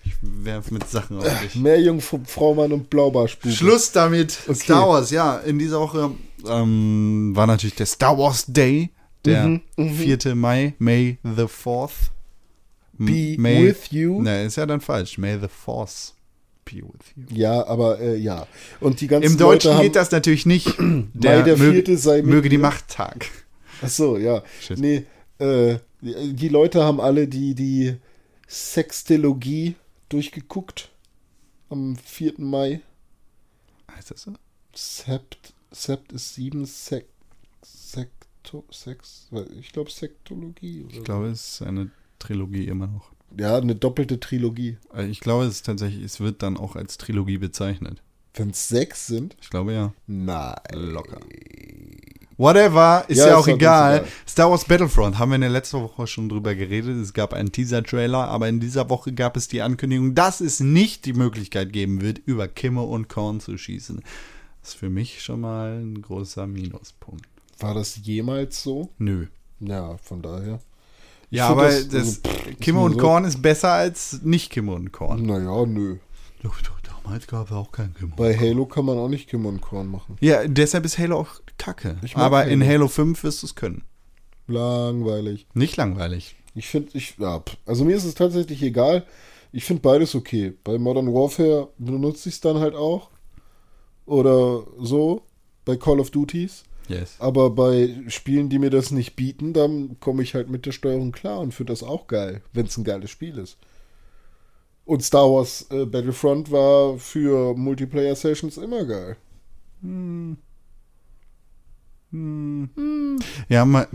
Ich werf mit Sachen auf dich. Meerjungfraumann und Blaubarspuk. Schluss damit. Okay. Star Wars, in dieser Woche war natürlich der Star Wars Day, der 4. Mai, May the 4th. Be with you. Ne, ist ja dann falsch. May the 4th be with you. Ja, aber ja. Und die ganzen Im Deutschen Leute geht das natürlich nicht. Der Mai der 4. sei möge die Machttag. Ach so, ja. Shit. Nee, die Leute haben alle die Sextilogie durchgeguckt am 4. Mai. Heißt das so? Sept ist 7 ich glaube Sektologie. Oder ich glaube, es ist eine Trilogie immer noch. Ja, eine doppelte Trilogie. Ich glaube, es ist tatsächlich, es wird dann auch als Trilogie bezeichnet. Wenn es 6 sind? Ich glaube, ja. Nein. Locker. Whatever, ist ja auch egal. Star Wars Battlefront, haben wir in der letzten Woche schon drüber geredet. Es gab einen Teaser-Trailer, aber in dieser Woche gab es die Ankündigung, dass es nicht die Möglichkeit geben wird, über Kimme und Korn zu schießen. Das ist für mich schon mal ein großer Minuspunkt. War das jemals so? Nö. Ja, von daher. Ja, aber das Kimme und Korn ist besser als nicht Kimme und Korn. Naja, nö. Damals gab es auch kein Kimme und Korn. Bei Halo kann man auch nicht Kimme und Korn machen. Ja, deshalb ist Halo auch Kacke. Aber in Halo 5 wirst du es können. Langweilig. Nicht langweilig. Also mir ist es tatsächlich egal. Ich finde beides okay. Bei Modern Warfare benutze ich es dann halt auch. Oder so. Bei Call of Duties. Yes. Aber bei Spielen, die mir das nicht bieten, dann komme ich halt mit der Steuerung klar und finde das auch geil, wenn es ein geiles Spiel ist. Und Star Wars Battlefront war für Multiplayer-Sessions immer geil. Ja, mal.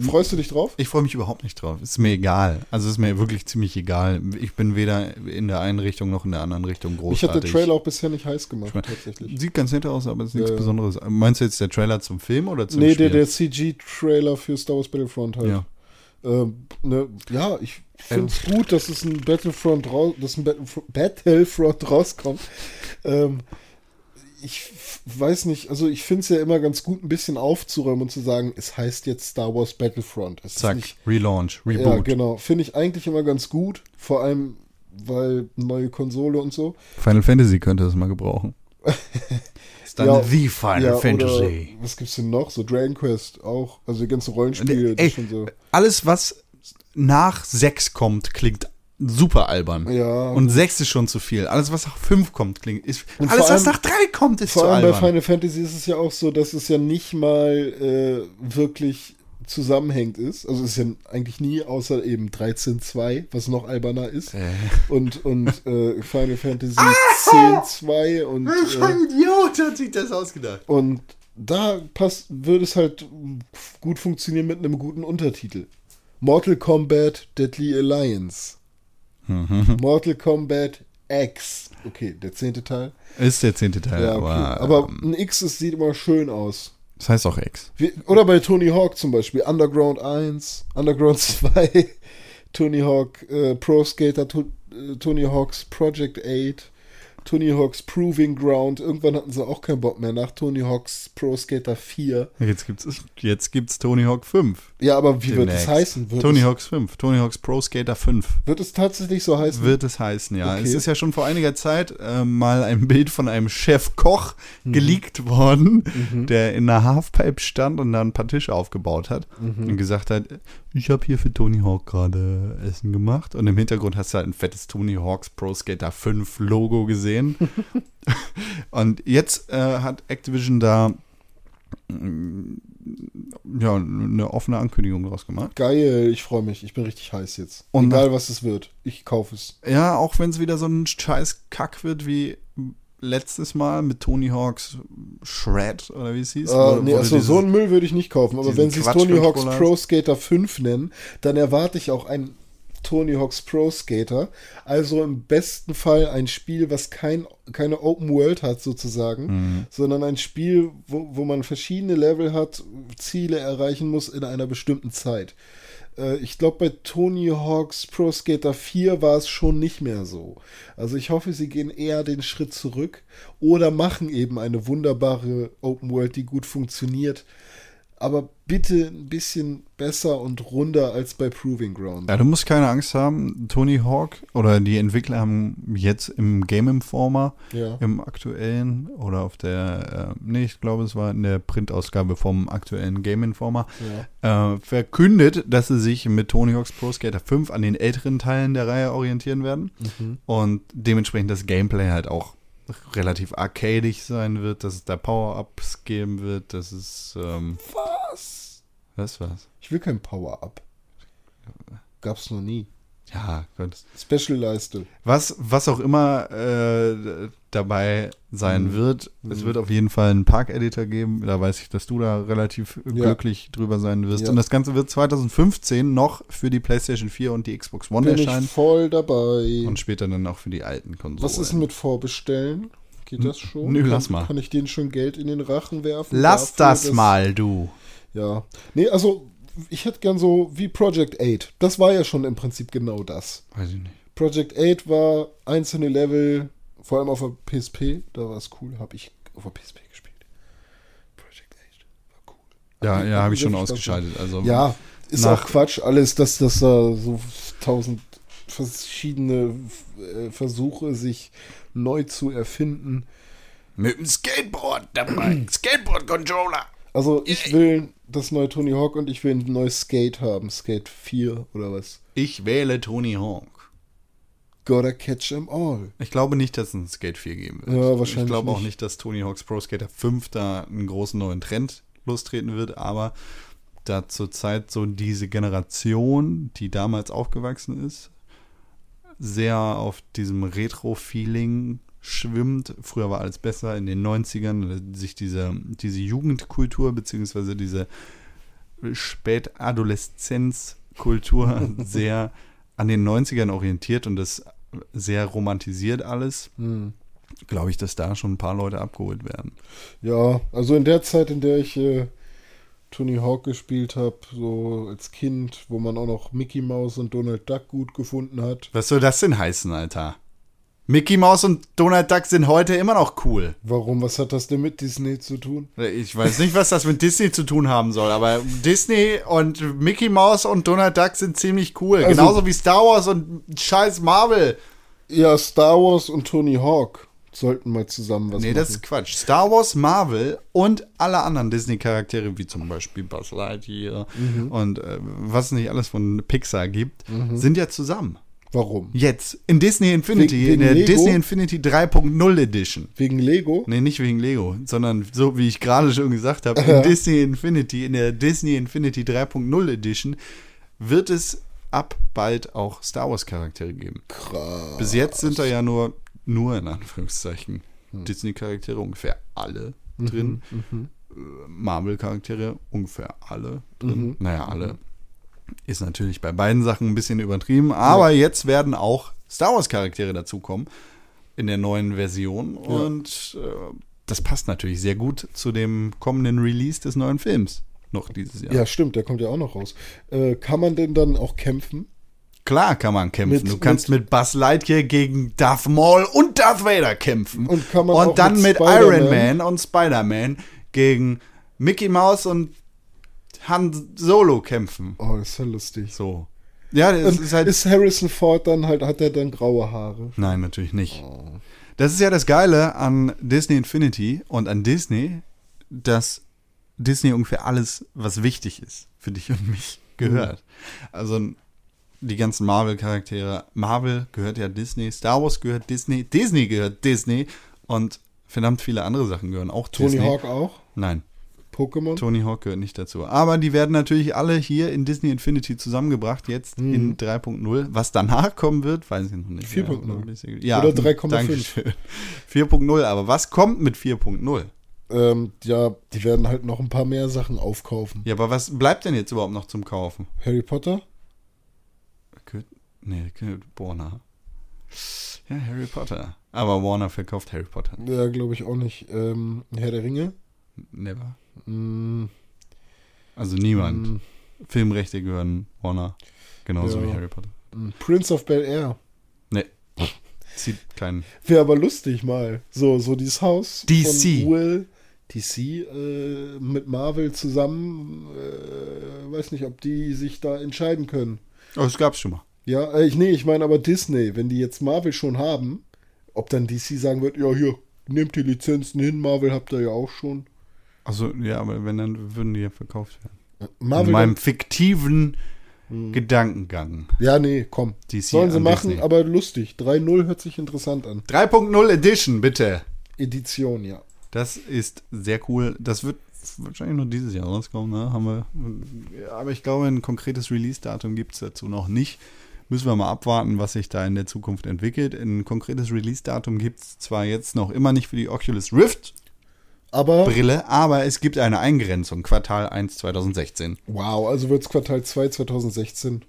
Freust du dich drauf? Ich freue mich überhaupt nicht drauf. Ist mir egal. Also ist mir wirklich ziemlich egal. Ich bin weder in der einen Richtung noch in der anderen Richtung großartig. Ich hatte der Trailer auch bisher nicht heiß gemacht, tatsächlich. Sieht ganz nett aus, aber ist nichts Besonderes. Meinst du jetzt der Trailer zum Film oder zum Spiel? Nee, der CG-Trailer für Star Wars Battlefront halt. Ja, ja, ich finde es gut, dass es ein Battlefront rauskommt. Ich weiß nicht, also ich finde es ja immer ganz gut, ein bisschen aufzuräumen und zu sagen, es heißt jetzt Star Wars Battlefront. Es zack, ist nicht, Relaunch, Reboot. Ja, genau. Finde ich eigentlich immer ganz gut, vor allem, weil neue Konsole und so. Final Fantasy könnte das mal gebrauchen. Ist dann ja, The Final Fantasy. Was gibt's denn noch? So Dragon Quest auch, also die ganzen Rollenspiele. Ey, schon so. Alles, was nach 6 kommt, klingt super albern. Ja. Und 6 ist schon zu viel. Alles, was nach 5 kommt, klingt. Alles, was nach 3 kommt, ist zu albern. Vor allem bei Final Fantasy ist es ja auch so, dass es ja nicht mal wirklich zusammenhängend ist. Also es ist ja eigentlich nie, außer eben 13.2, was noch alberner ist. Und Final Fantasy 10.2 und. Was für ein Idiot hat sich das ausgedacht. Und da würde es halt gut funktionieren mit einem guten Untertitel. Mortal Kombat Deadly Alliance. Mortal Kombat X. Okay, der 10. Teil. Ist der 10. Teil, ja, okay. Aber ein X sieht immer schön aus. Das heißt auch X. Oder bei Tony Hawk zum Beispiel. Underground 1, Underground 2, Tony Hawk Pro Skater, Tony Hawk's Project 8, Tony Hawk's Proving Ground. Irgendwann hatten sie auch keinen Bock mehr nach Tony Hawk's Pro Skater 4. Jetzt gibt's Tony Hawk 5. Ja, aber wie demnächst. Wird es heißen? Tony Hawk's 5. Tony Hawk's Pro Skater 5. Wird es tatsächlich so heißen? Wird es heißen, ja. Okay. Es ist ja schon vor einiger Zeit mal ein Bild von einem Chefkoch geleakt worden, der in einer Halfpipe stand und dann ein paar Tische aufgebaut hat und gesagt hat, ich habe hier für Tony Hawk gerade Essen gemacht. Und im Hintergrund hast du halt ein fettes Tony Hawk's Pro Skater 5 Logo gesehen. Und jetzt hat Activision da eine offene Ankündigung draus gemacht. Geil, ich freue mich. Ich bin richtig heiß jetzt. Und egal, was es wird. Ich kaufe es. Ja, auch wenn es wieder so ein scheiß Kack wird wie letztes Mal mit Tony Hawk's Shred oder wie es hieß. So einen Müll würde ich nicht kaufen. Aber wenn sie es Tony Hawk's Pro Skater 5 nennen, dann erwarte ich auch einen Tony Hawk's Pro Skater, also im besten Fall ein Spiel, was keine Open World hat sozusagen, sondern ein Spiel, wo man verschiedene Level hat, Ziele erreichen muss in einer bestimmten Zeit. Ich glaube, bei Tony Hawk's Pro Skater 4 war es schon nicht mehr so. Also ich hoffe, sie gehen eher den Schritt zurück oder machen eben eine wunderbare Open World, die gut funktioniert. Aber bitte ein bisschen besser und runder als bei Proving Ground. Ja, du musst keine Angst haben. Tony Hawk oder die Entwickler haben jetzt im Game Informer, im aktuellen oder auf der, ich glaube, es war in der Printausgabe vom aktuellen Game Informer, verkündet, dass sie sich mit Tony Hawk's Pro Skater 5 an den älteren Teilen der Reihe orientieren werden und dementsprechend das Gameplay halt auch relativ arcadisch sein wird, dass es da Power-Ups geben wird, dass es Was? Ich will kein Power-Up. Gab's noch nie. Ja, Gott. Special-Leiste. Was auch immer dabei sein wird. Es wird auf jeden Fall einen Park-Editor geben. Da weiß ich, dass du da relativ glücklich drüber sein wirst. Ja. Und das Ganze wird 2015 noch für die PlayStation 4 und die Xbox One erscheinen. Ich voll dabei. Und später dann auch für die alten Konsolen. Was ist denn mit Vorbestellen? Geht das schon? Nö, lass mal. Kann ich denen schon Geld in den Rachen werfen? Lass das mal, du. Ja. Nee, also ich hätte gern so wie Project 8. Das war ja schon im Prinzip genau das. Weiß ich nicht. Project 8 war einzelne Level, vor allem auf der PSP, da war es cool, habe ich auf der PSP gespielt. Project 8 war cool. Ja, also, ja, habe ich schon ausgeschaltet. Also ja, ist auch Quatsch alles, dass das da so 1000 verschiedene Versuche, sich neu zu erfinden. Mit dem Skateboard dabei. Skateboard-Controller. Also ich will das neue Tony Hawk und ich will ein neues Skate haben. Skate 4 oder was. Ich wähle Tony Hawk. Gotta catch them all. Ich glaube nicht, dass es ein Skate 4 geben wird. Ja, wahrscheinlich. Ich glaube auch nicht, dass Tony Hawk's Pro Skater 5 da einen großen neuen Trend lostreten wird, aber da zurzeit so diese Generation, die damals aufgewachsen ist, sehr auf diesem Retro-Feeling schwimmt. Früher war alles besser in den 90ern, sich diese Jugendkultur bzw. diese Spätadoleszenzkultur sehr an den 90ern orientiert und das sehr romantisiert alles, glaube ich, dass da schon ein paar Leute abgeholt werden. Ja, also in der Zeit, in der ich Tony Hawk gespielt habe, so als Kind, wo man auch noch Mickey Mouse und Donald Duck gut gefunden hat. Was soll das denn heißen, Alter? Mickey Mouse und Donald Duck sind heute immer noch cool. Warum? Was hat das denn mit Disney zu tun? Ich weiß nicht, was das mit Disney zu tun haben soll, aber Disney und Mickey Mouse und Donald Duck sind ziemlich cool. Also, genauso wie Star Wars und scheiß Marvel. Ja, Star Wars und Tony Hawk sollten mal zusammen was machen. Nee, das ist Quatsch. Star Wars, Marvel und alle anderen Disney-Charaktere, wie zum Beispiel Buzz Lightyear und was es nicht alles von Pixar gibt, sind ja zusammen. Warum? Jetzt, in Disney Infinity, wegen in der Lego? Disney Infinity 3.0 Edition. Wegen Lego? Nee, nicht wegen Lego, sondern so, wie ich gerade schon gesagt habe, in Disney Infinity, in der Disney Infinity 3.0 Edition wird es ab bald auch Star Wars Charaktere geben. Krass. Bis jetzt sind da ja nur in Anführungszeichen, Disney Charaktere ungefähr alle drin, Marvel Charaktere ungefähr alle drin, naja, alle. Ist natürlich bei beiden Sachen ein bisschen übertrieben, aber jetzt werden auch Star Wars Charaktere dazukommen in der neuen Version und das passt natürlich sehr gut zu dem kommenden Release des neuen Films noch dieses Jahr. Ja, stimmt, der kommt ja auch noch raus. Kann man denn dann auch kämpfen? Klar kann man kämpfen. Du kannst mit Buzz Lightyear gegen Darth Maul und Darth Vader kämpfen. Und, kann man und auch dann mit Iron Man und Spider-Man gegen Mickey Mouse und Han Solo kämpfen. Oh, das ist ja lustig. So. Ja, das ist halt. Ist Harrison Ford dann halt, hat er dann graue Haare? Nein, natürlich nicht. Oh. Das ist ja das Geile an Disney Infinity und an Disney, dass Disney ungefähr alles, was wichtig ist, für dich und mich gehört. Also die ganzen Marvel-Charaktere. Marvel gehört ja Disney, Star Wars gehört Disney, Disney gehört Disney und verdammt viele andere Sachen gehören auch Disney. Tony Hawk auch? Nein. Pokémon? Tony Hawk gehört nicht dazu. Aber die werden natürlich alle hier in Disney Infinity zusammengebracht, jetzt in 3.0. Was danach kommen wird, weiß ich noch nicht. 4.0. Ja, oder 3.5. 4.0, aber was kommt mit 4.0? Ja, die werden halt noch ein paar mehr Sachen aufkaufen. Ja, aber was bleibt denn jetzt überhaupt noch zum Kaufen? Harry Potter? Nee, Warner. Ja, Harry Potter. Aber Warner verkauft Harry Potter nicht. Ja, glaube ich auch nicht. Herr der Ringe? Never. Also niemand. Filmrechte gehören Warner. Genauso wie Harry Potter. Prince of Bel-Air. Nee. Zieht keinen. Wäre aber lustig mal. So dieses Haus. DC. Von Will. DC mit Marvel zusammen. Weiß nicht, ob die sich da entscheiden können. Oh, das gab's schon mal. Ja, ich meine aber Disney. Wenn die jetzt Marvel schon haben, ob dann DC sagen wird, ja, hier, nehmt die Lizenzen hin, Marvel habt ihr ja auch schon. Also ja, aber wenn, dann würden die ja verkauft werden. Marvel in meinem fiktiven Gedankengang. Ja, nee, komm. DC sollen sie machen, Disney. Aber lustig. 3.0 hört sich interessant an. 3.0 Edition, bitte. Edition, ja. Das ist sehr cool. Das wird wahrscheinlich nur dieses Jahr rauskommen, ne? Aber ich glaube, ein konkretes Release-Datum gibt es dazu noch nicht. Müssen wir mal abwarten, was sich da in der Zukunft entwickelt. Ein konkretes Release-Datum gibt es zwar jetzt noch immer nicht für die Oculus Rift Brille, aber es gibt eine Eingrenzung, Quartal 1 2016. Wow, also wird es Quartal 2 2016.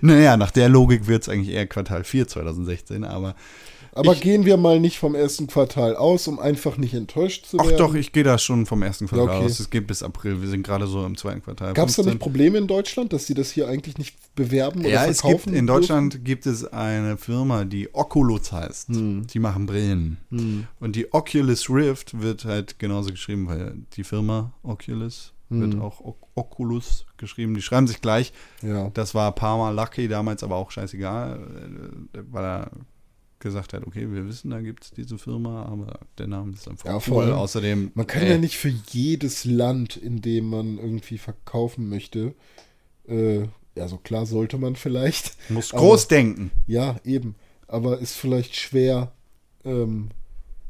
Naja, nach der Logik wird es eigentlich eher Quartal 4 2016, aber... Aber gehen wir mal nicht vom ersten Quartal aus, um einfach nicht enttäuscht zu werden. Ach doch, ich gehe da schon vom ersten Quartal aus. Es geht bis April, wir sind gerade so im zweiten Quartal. Gab es da nicht Probleme in Deutschland, dass sie das hier eigentlich nicht bewerben oder verkaufen? Ja, in Deutschland gibt es eine Firma, die Oculus heißt. Die machen Brillen. Und die Oculus Rift wird halt genauso geschrieben, weil die Firma Oculus wird auch Oculus geschrieben. Die schreiben sich gleich. Ja. Das war Parma Lucky damals, aber auch scheißegal, weil er gesagt hat, okay, wir wissen, da gibt es diese Firma, aber der Name ist einfach cool. Außerdem, man kann ja nicht für jedes Land, in dem man irgendwie verkaufen möchte, also klar sollte man vielleicht. Muss groß denken. Ja, eben. Aber ist vielleicht schwer,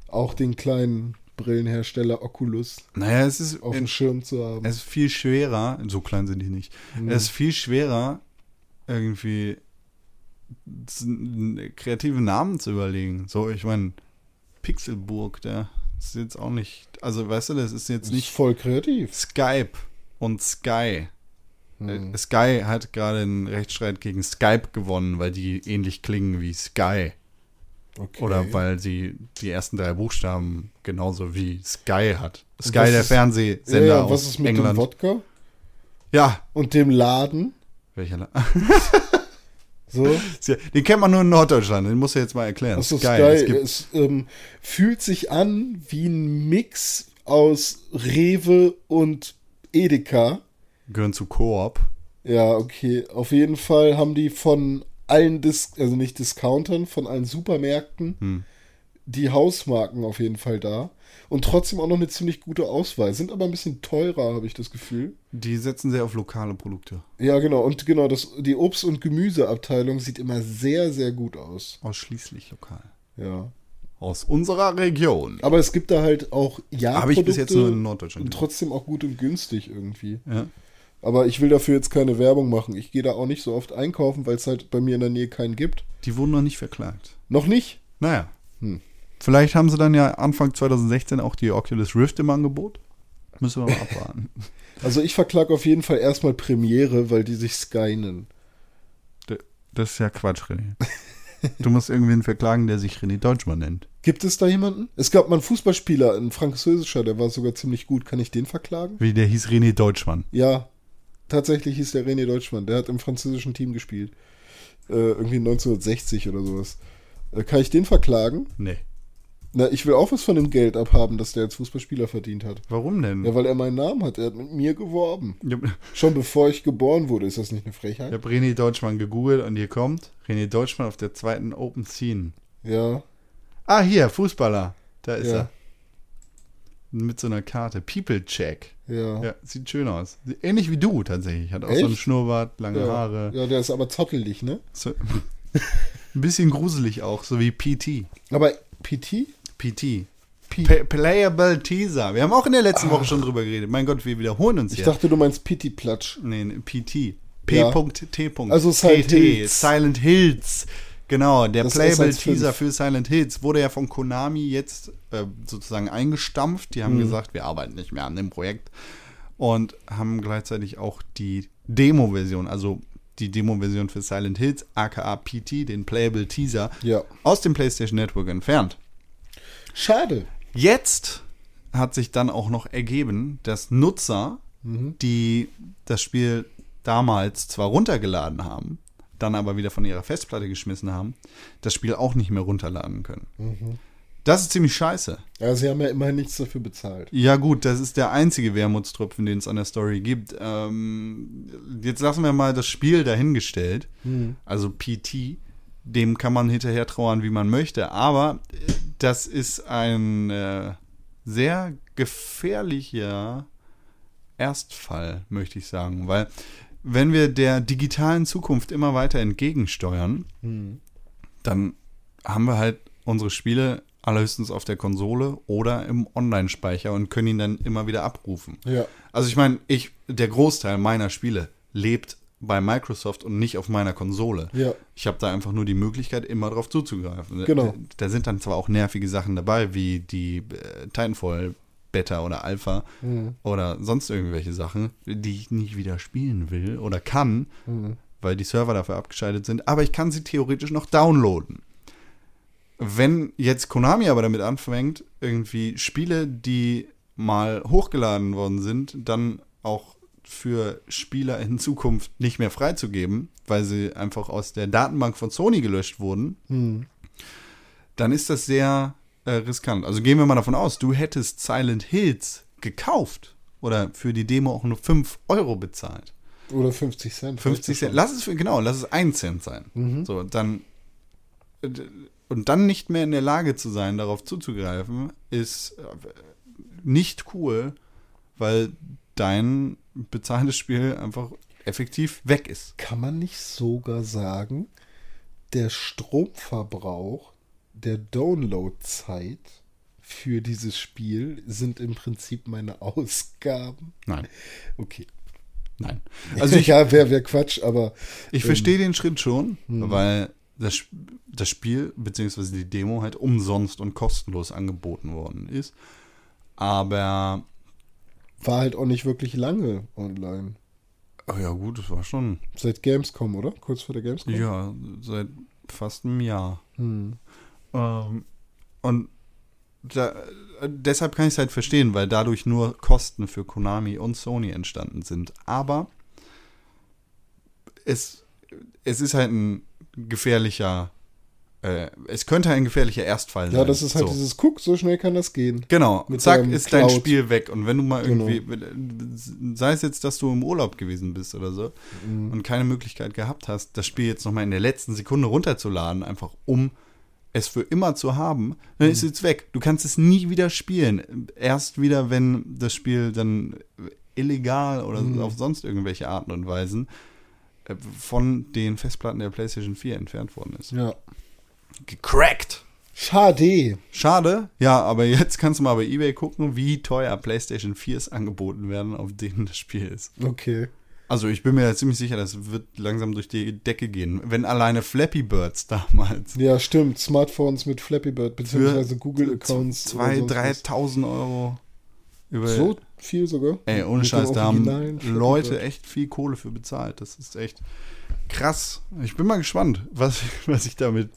auch den kleinen Brillenhersteller Oculus auf dem Schirm zu haben. Es ist viel schwerer, so klein sind die nicht, es ist viel schwerer, irgendwie kreativen Namen zu überlegen. So, ich meine, Pixelburg, der ist jetzt auch nicht, also weißt du, das ist jetzt das nicht ist voll kreativ. Skype und Sky. Sky hat gerade einen Rechtsstreit gegen Skype gewonnen, weil die ähnlich klingen wie Sky. Okay. Oder weil sie die ersten drei Buchstaben genauso wie Sky hat. Sky, der Fernsehsender aus England. Was ist mit England. Dem Wodka? Ja. Und dem Laden? Welcher Laden? So. Den kennt man nur in Norddeutschland, den musst du jetzt mal erklären. Also Sky es fühlt sich an wie ein Mix aus Rewe und Edeka. Gehören zu Coop. Ja, okay. Auf jeden Fall haben die von allen Discountern, von allen Supermärkten die Hausmarken auf jeden Fall da. Und trotzdem auch noch eine ziemlich gute Auswahl. Sind aber ein bisschen teurer, habe ich das Gefühl. Die setzen sehr auf lokale Produkte. Ja, genau. Und genau, die Obst- und Gemüseabteilung sieht immer sehr, sehr gut aus. Ausschließlich lokal. Ja. Aus unserer Region. Aber es gibt da halt auch Jahrprodukte. Habe ich bis jetzt nur in Norddeutschland. Und trotzdem auch gut und günstig irgendwie. Ja. Aber ich will dafür jetzt keine Werbung machen. Ich gehe da auch nicht so oft einkaufen, weil es halt bei mir in der Nähe keinen gibt. Die wurden noch nicht verklagt. Noch nicht? Naja. Vielleicht haben sie dann ja Anfang 2016 auch die Oculus Rift im Angebot. Müssen wir mal abwarten. Also ich verklage auf jeden Fall erstmal Premiere, weil die sich Sky nennen. Das ist ja Quatsch, René. Du musst irgendwen verklagen, der sich René Deutschmann nennt. Gibt es da jemanden? Es gab mal einen Fußballspieler, ein französischer, der war sogar ziemlich gut. Kann ich den verklagen? Wie, der hieß René Deutschmann? Ja, tatsächlich hieß der René Deutschmann. Der hat im französischen Team gespielt. Irgendwie 1960 oder sowas. Kann ich den verklagen? Nee. Na, ich will auch was von dem Geld abhaben, das der als Fußballspieler verdient hat. Warum denn? Ja, weil er meinen Namen hat. Er hat mit mir geworben. Ja. Schon bevor ich geboren wurde. Ist das nicht eine Frechheit? Ich habe René Deutschmann gegoogelt und hier kommt René Deutschmann auf der zweiten Open Scene. Ja. Ah, hier, Fußballer. Da ist er. Mit so einer Karte. People Check. Ja. Ja, sieht schön aus. Ähnlich wie du tatsächlich. Hat auch so einen Schnurrbart, lange Haare. Ja, der ist aber zottelig, ne? So, ein bisschen gruselig auch, so wie PT. Aber PT? PT. Playable Teaser. Wir haben auch in der letzten Woche schon drüber geredet. Mein Gott, wir wiederholen uns Ich dachte, du meinst Pitti-Platsch. Nee, PT. P.T. Also Silent Hills. Silent Hills. Genau, der Playable Teaser für Silent Hills wurde ja von Konami jetzt sozusagen eingestampft. Die haben gesagt, wir arbeiten nicht mehr an dem Projekt. Und haben gleichzeitig auch die Demo-Version, also die Demo-Version für Silent Hills, aka PT, den Playable Teaser, aus dem PlayStation Network entfernt. Schade. Jetzt hat sich dann auch noch ergeben, dass Nutzer, die das Spiel damals zwar runtergeladen haben, dann aber wieder von ihrer Festplatte geschmissen haben, das Spiel auch nicht mehr runterladen können. Das ist ziemlich scheiße. Ja, sie haben ja immerhin nichts dafür bezahlt. Ja gut, das ist der einzige Wermutstropfen, den es an der Story gibt. Jetzt lassen wir mal das Spiel dahingestellt. Also PT, dem kann man hinterher trauern, wie man möchte. Aber das ist ein sehr gefährlicher Erstfall, möchte ich sagen. Weil wenn wir der digitalen Zukunft immer weiter entgegensteuern, dann haben wir halt unsere Spiele allerhöchstens auf der Konsole oder im Online-Speicher und können ihn dann immer wieder abrufen. Ja. Also ich meine, der Großteil meiner Spiele lebt bei Microsoft und nicht auf meiner Konsole. Ja. Ich habe da einfach nur die Möglichkeit, immer drauf zuzugreifen. Genau. Da sind dann zwar auch nervige Sachen dabei, wie die Titanfall Beta oder Alpha oder sonst irgendwelche Sachen, die ich nicht wieder spielen will oder kann, weil die Server dafür abgeschaltet sind, aber ich kann sie theoretisch noch downloaden. Wenn jetzt Konami aber damit anfängt, irgendwie Spiele, die mal hochgeladen worden sind, dann auch für Spieler in Zukunft nicht mehr freizugeben, weil sie einfach aus der Datenbank von Sony gelöscht wurden, dann ist das sehr riskant. Also gehen wir mal davon aus, du hättest Silent Hills gekauft oder für die Demo auch nur 5 Euro bezahlt. Oder 50 Cent. 50 Cent. Lass es 1 Cent sein. Mhm. So, dann und dann nicht mehr in der Lage zu sein, darauf zuzugreifen, ist nicht cool, weil dein bezahltes Spiel einfach effektiv weg ist. Kann man nicht sogar sagen, der Stromverbrauch der Downloadzeit für dieses Spiel sind im Prinzip meine Ausgaben? Nein. Okay. Nein. Also ja, wäre Quatsch, aber ich verstehe den Schritt schon, weil das Spiel bzw. die Demo halt umsonst und kostenlos angeboten worden ist. Aber war halt auch nicht wirklich lange online. Oh ja, gut, das war schon. Seit Gamescom, oder? Kurz vor der Gamescom? Ja, seit fast einem Jahr. Und deshalb kann ich es halt verstehen, weil dadurch nur Kosten für Konami und Sony entstanden sind. Aber es ist halt ein gefährlicher. Es könnte ein gefährlicher Erstfall sein. Ja, das ist halt so. Dieses Guck, so schnell kann das gehen. Genau, mit zack, ist Cloud. Dein Spiel weg. Und wenn du mal irgendwie, sei es jetzt, dass du im Urlaub gewesen bist oder so und keine Möglichkeit gehabt hast, das Spiel jetzt nochmal in der letzten Sekunde runterzuladen, einfach um es für immer zu haben, dann ist es weg. Du kannst es nie wieder spielen. Erst wieder, wenn das Spiel dann illegal oder auf sonst irgendwelche Arten und Weisen von den Festplatten der PlayStation 4 entfernt worden ist. Ja. Gecrackt. Schade. Ja, aber jetzt kannst du mal bei eBay gucken, wie teuer PlayStation 4s angeboten werden, auf denen das Spiel ist. Okay. Also ich bin mir ja ziemlich sicher, das wird langsam durch die Decke gehen. Wenn alleine Flappy Birds damals. Ja, stimmt. Smartphones mit Flappy Bird, beziehungsweise Google-Accounts. 2.000-3.000 Euro. So viel sogar? Ey, ohne Scheiß, da haben Leute echt viel Kohle für bezahlt. Das ist echt krass. Ich bin mal gespannt, was ich damit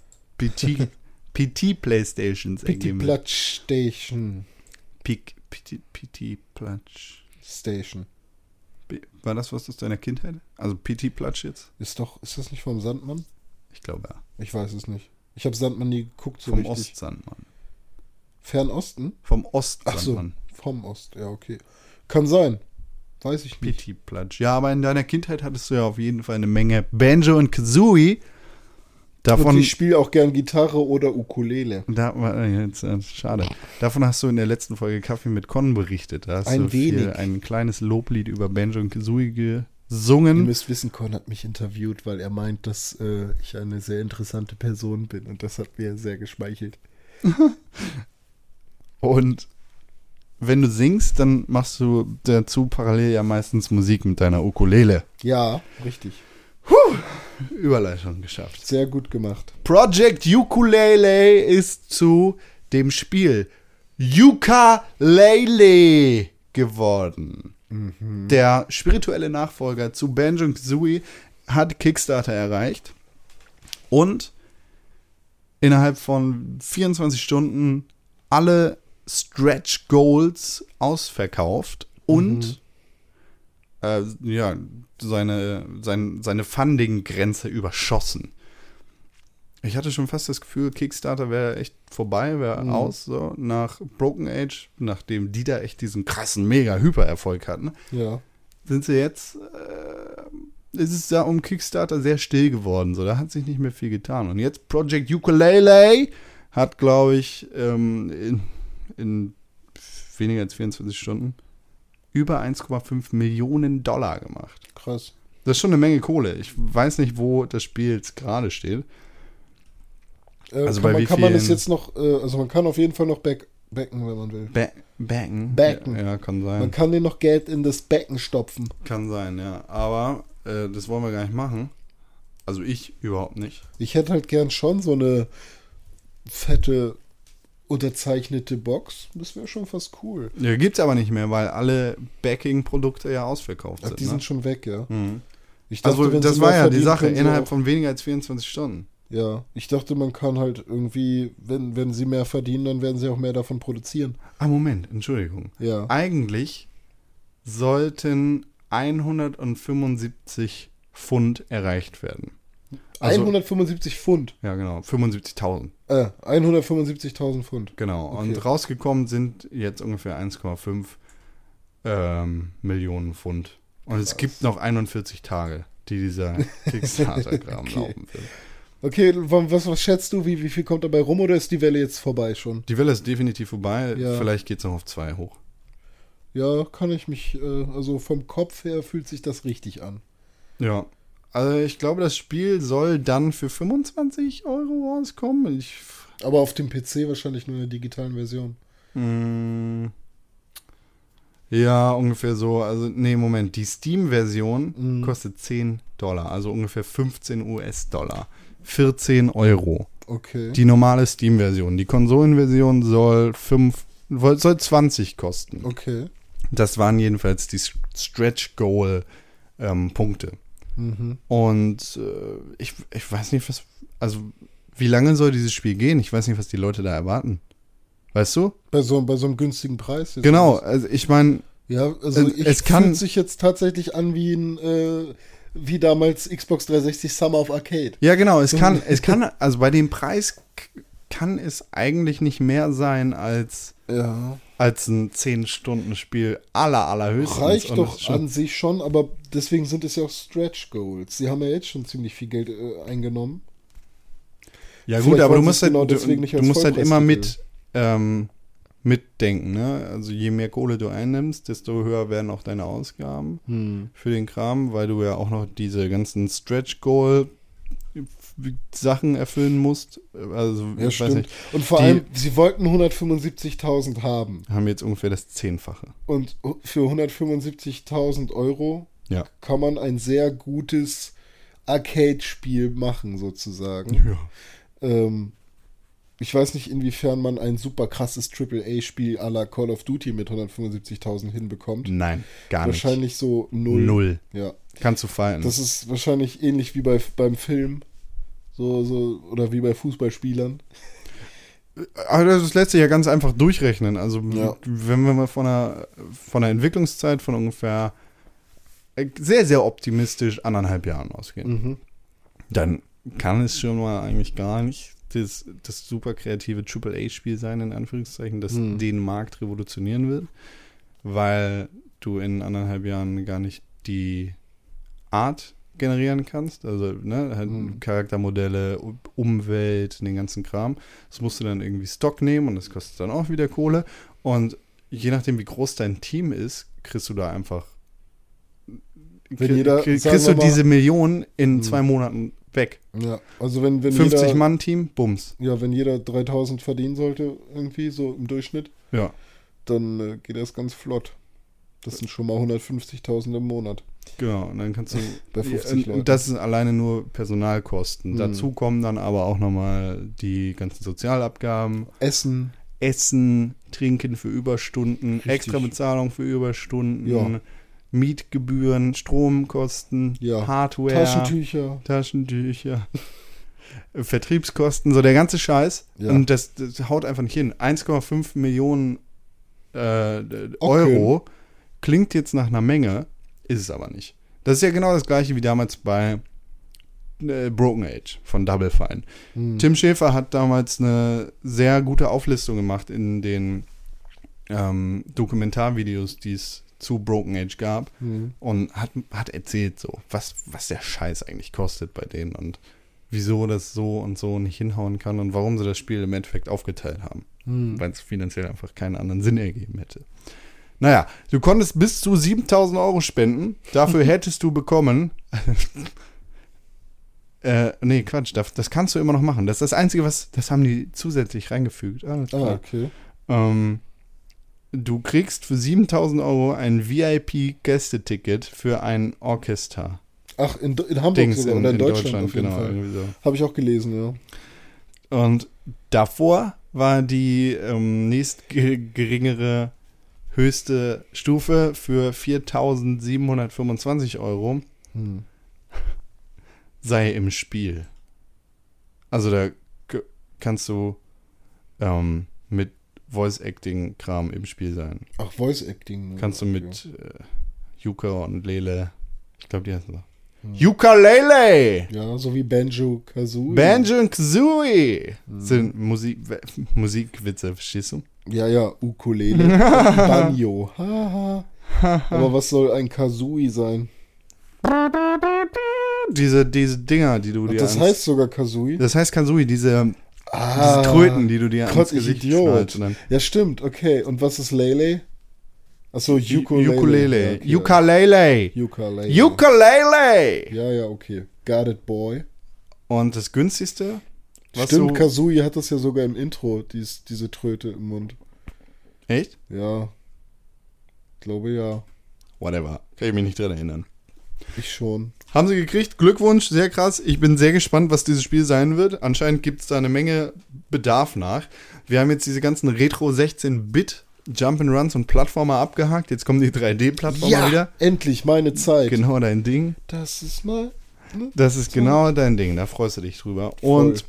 PT-Playstations ergeben. PT-Platsch-Station. PT-Platsch-Station. War das was aus deiner Kindheit? Also PT-Platsch jetzt? Ist das nicht vom Sandmann? Ich glaube, ja. Ich weiß es nicht. Ich habe Sandmann nie geguckt so richtig. Vom Ostsandmann. Fernosten? Vom Ostsandmann. Ach so, vom Ost, ja, okay. Kann sein. Weiß ich nicht. PT-Platsch. Ja, aber in deiner Kindheit hattest du ja auf jeden Fall eine Menge Banjo und Kazooie. Und ich spiele auch gern Gitarre oder Ukulele. Schade. Davon hast du in der letzten Folge Kaffee mit Con berichtet. Da hast du ein kleines Loblied über Banjo und Kazooie gesungen. Ihr müsst wissen, Con hat mich interviewt, weil er meint, dass ich eine sehr interessante Person bin. Und das hat mir sehr geschmeichelt. Und wenn du singst, dann machst du dazu parallel ja meistens Musik mit deiner Ukulele. Ja, richtig. Überleitung geschafft. Sehr gut gemacht. Project Ukulele ist zu dem Spiel Ukulele geworden. Mhm. Der spirituelle Nachfolger zu Banjo und Kazooie hat Kickstarter erreicht und innerhalb von 24 Stunden alle Stretch Goals ausverkauft und seine Funding-Grenze überschossen. Ich hatte schon fast das Gefühl, Kickstarter wäre echt vorbei, wäre aus, so nach Broken Age, nachdem die da echt diesen krassen Mega-Hyper-Erfolg hatten, sind sie jetzt, ist es da um Kickstarter sehr still geworden, so, da hat sich nicht mehr viel getan. Und jetzt Project Ukulele hat, glaube ich, in weniger als 24 Stunden über 1,5 Millionen Dollar gemacht. Krass. Das ist schon eine Menge Kohle. Ich weiß nicht, wo das Spiel jetzt gerade steht. Also bei wie vielen... Kann man das jetzt noch... Also man kann auf jeden Fall noch backen, wenn man will. Backen? Backen. Ja, kann sein. Man kann den noch Geld in das Becken stopfen. Kann sein, ja. Aber Das wollen wir gar nicht machen. Also ich überhaupt nicht. Ich hätte halt gern schon so eine fette, unterzeichnete Box. Das wäre schon fast cool. Ja, gibt's aber nicht mehr, weil alle Backing-Produkte ja ausverkauft sind. Die sind schon weg, ja. Mhm. Ich dachte, also das war ja die Sache, innerhalb von weniger als 24 Stunden. Ja, ich dachte, man kann halt irgendwie, wenn sie mehr verdienen, dann werden sie auch mehr davon produzieren. Ah, Moment, Entschuldigung. Ja. Eigentlich sollten 175 Pfund erreicht werden. Also, 175 Pfund? Ja, genau, 75.000. 175.000 Pfund. Genau, okay. Und rausgekommen sind jetzt ungefähr 1,5 Millionen Pfund. Und krass. Es gibt noch 41 Tage, die dieser Kickstarter-Kram okay. laufen wird. Okay, was schätzt du, wie viel kommt dabei rum, oder ist die Welle jetzt vorbei schon? Die Welle ist definitiv vorbei, ja. Vielleicht geht es noch auf 2 hoch. Ja, kann ich mich, also vom Kopf her fühlt sich das richtig an. Ja, also ich glaube, das Spiel soll dann für 25 € rauskommen. Aber auf dem PC wahrscheinlich nur in der digitalen Version. Ja, ungefähr so. Also, nee, Moment. Die Steam-Version kostet $10, also ungefähr $15. 14 €. Okay. Die normale Steam-Version. Die Konsolenversion soll 20 kosten. Okay. Das waren jedenfalls die Stretch-Goal-Punkte. Und ich weiß nicht, wie lange soll dieses Spiel gehen? Ich weiß nicht, was die Leute da erwarten. Weißt du? Bei so einem günstigen Preis. Jetzt genau, also ich meine... Ja, also es fühlt sich jetzt tatsächlich an wie ein... wie damals Xbox 360 Summer of Arcade. Ja, genau, also bei dem Preis kann es eigentlich nicht mehr sein als ein 10-Stunden-Spiel allerhöchstens. Reicht doch an sich schon, aber deswegen sind es ja auch Stretch Goals. Sie haben ja jetzt schon ziemlich viel Geld eingenommen. Ja gut, aber du musst halt immer mitdenken, ne? Also je mehr Kohle du einnimmst, desto höher werden auch deine Ausgaben für den Kram, weil du ja auch noch diese ganzen Stretch-Goal-Sachen erfüllen musst. Also ja, ich weiß nicht. Und vor allem, sie wollten 175.000 haben. Haben jetzt ungefähr das 10-fache. Und für 175.000 € kann man ein sehr gutes Arcade-Spiel machen, sozusagen. Ja. Ich weiß nicht, inwiefern man ein super krasses AAA-Spiel à la Call of Duty mit 175.000 hinbekommt. Nein, gar nicht. Wahrscheinlich so 0. Ja. Kannst du fallen. Das ist wahrscheinlich ähnlich wie beim Film. So, oder wie bei Fußballspielern. Aber das lässt sich ja ganz einfach durchrechnen. Also, wenn wir mal von einer Entwicklungszeit von ungefähr sehr, sehr optimistisch 1,5 Jahren ausgehen, dann kann es schon mal eigentlich gar nicht das super kreative AAA-Spiel sein, in Anführungszeichen, das den Markt revolutionieren wird, weil du in 1,5 Jahren gar nicht die Art generieren kannst, also halt Charaktermodelle, Umwelt, den ganzen Kram. Das musst du dann irgendwie Stock nehmen und das kostet dann auch wieder Kohle, und je nachdem, wie groß dein Team ist, kriegst du da einfach diese Millionen in 2 Monaten weg. Ja, also wenn 50-Mann-Team, bums. Ja, wenn jeder 3.000 verdienen sollte, irgendwie so im Durchschnitt, dann geht das ganz flott. Das sind schon mal 150.000 im Monat. Genau, und dann kannst du bei 50 Leuten. Das ist alleine nur Personalkosten. Dazu kommen dann aber auch nochmal die ganzen Sozialabgaben. Essen, Trinken für Überstunden, richtig. Extra Bezahlung für Überstunden, Mietgebühren, Stromkosten, Hardware, Taschentücher, Vertriebskosten, so der ganze Scheiß. Ja. Und das haut einfach nicht hin. 1,5 Millionen Euro klingt jetzt nach einer Menge, ist es aber nicht. Das ist ja genau das Gleiche wie damals bei Broken Age von Double Fine. Tim Schäfer hat damals eine sehr gute Auflistung gemacht in den Dokumentarvideos, die es zu Broken Age gab, und hat erzählt so, was der Scheiß eigentlich kostet bei denen und wieso das so und so nicht hinhauen kann und warum sie das Spiel im Endeffekt aufgeteilt haben. Weil es finanziell einfach keinen anderen Sinn ergeben hätte. Naja, du konntest bis zu 7.000 € spenden, dafür hättest du bekommen nee, Quatsch, das kannst du immer noch machen. Das ist das Einzige, das haben die zusätzlich reingefügt. Alles klar. Ah, okay. Du kriegst für 7.000 € ein VIP-Gästeticket für ein Orchester. Ach, in Hamburg Dings sogar, oder in Deutschland auf jeden Fall. So. Habe ich auch gelesen, ja. Und davor war die nächstgeringere höchste Stufe für 4.725 Euro sei im Spiel. Also da kannst du mit Voice-Acting-Kram im Spiel sein. Ach, Voice-Acting. Ne? Kannst du mit Yuka und Lele, ich glaube, die heißen so. Ukulele! Ja, so wie Banjo-Kazooie. Banjo-Kazooie! Sind Musikwitze, verstehst du? Ja, ja, Ukulele. Banjo. Haha. Aber was soll ein Kazooie sein? Diese Dinger, die du dir anziehst. Das heißt sogar Kazooie? Das heißt Kazooie, diese Tröten, die du dir ans Gesicht schnallst. Ja, stimmt, okay. Und was ist Lele? Achso, Ukulele. Ukulele. Ukulele. Ja, ja, okay. Got it, boy. Und das günstigste? Stimmt, Kazooie hat das ja sogar im Intro, diese Tröte im Mund. Echt? Ja. Ich glaube, ja. Whatever. Kann ich mich nicht dran erinnern. Ich schon. Haben sie gekriegt. Glückwunsch, sehr krass. Ich bin sehr gespannt, was dieses Spiel sein wird. Anscheinend gibt es da eine Menge Bedarf nach. Wir haben jetzt diese ganzen Retro 16-Bit- Jump'n'Runs und Plattformer abgehakt. Jetzt kommen die 3D-Plattformer wieder. Endlich meine Zeit. Genau dein Ding. Das ist genau dein Ding. Da freust du dich drüber. Voll. Und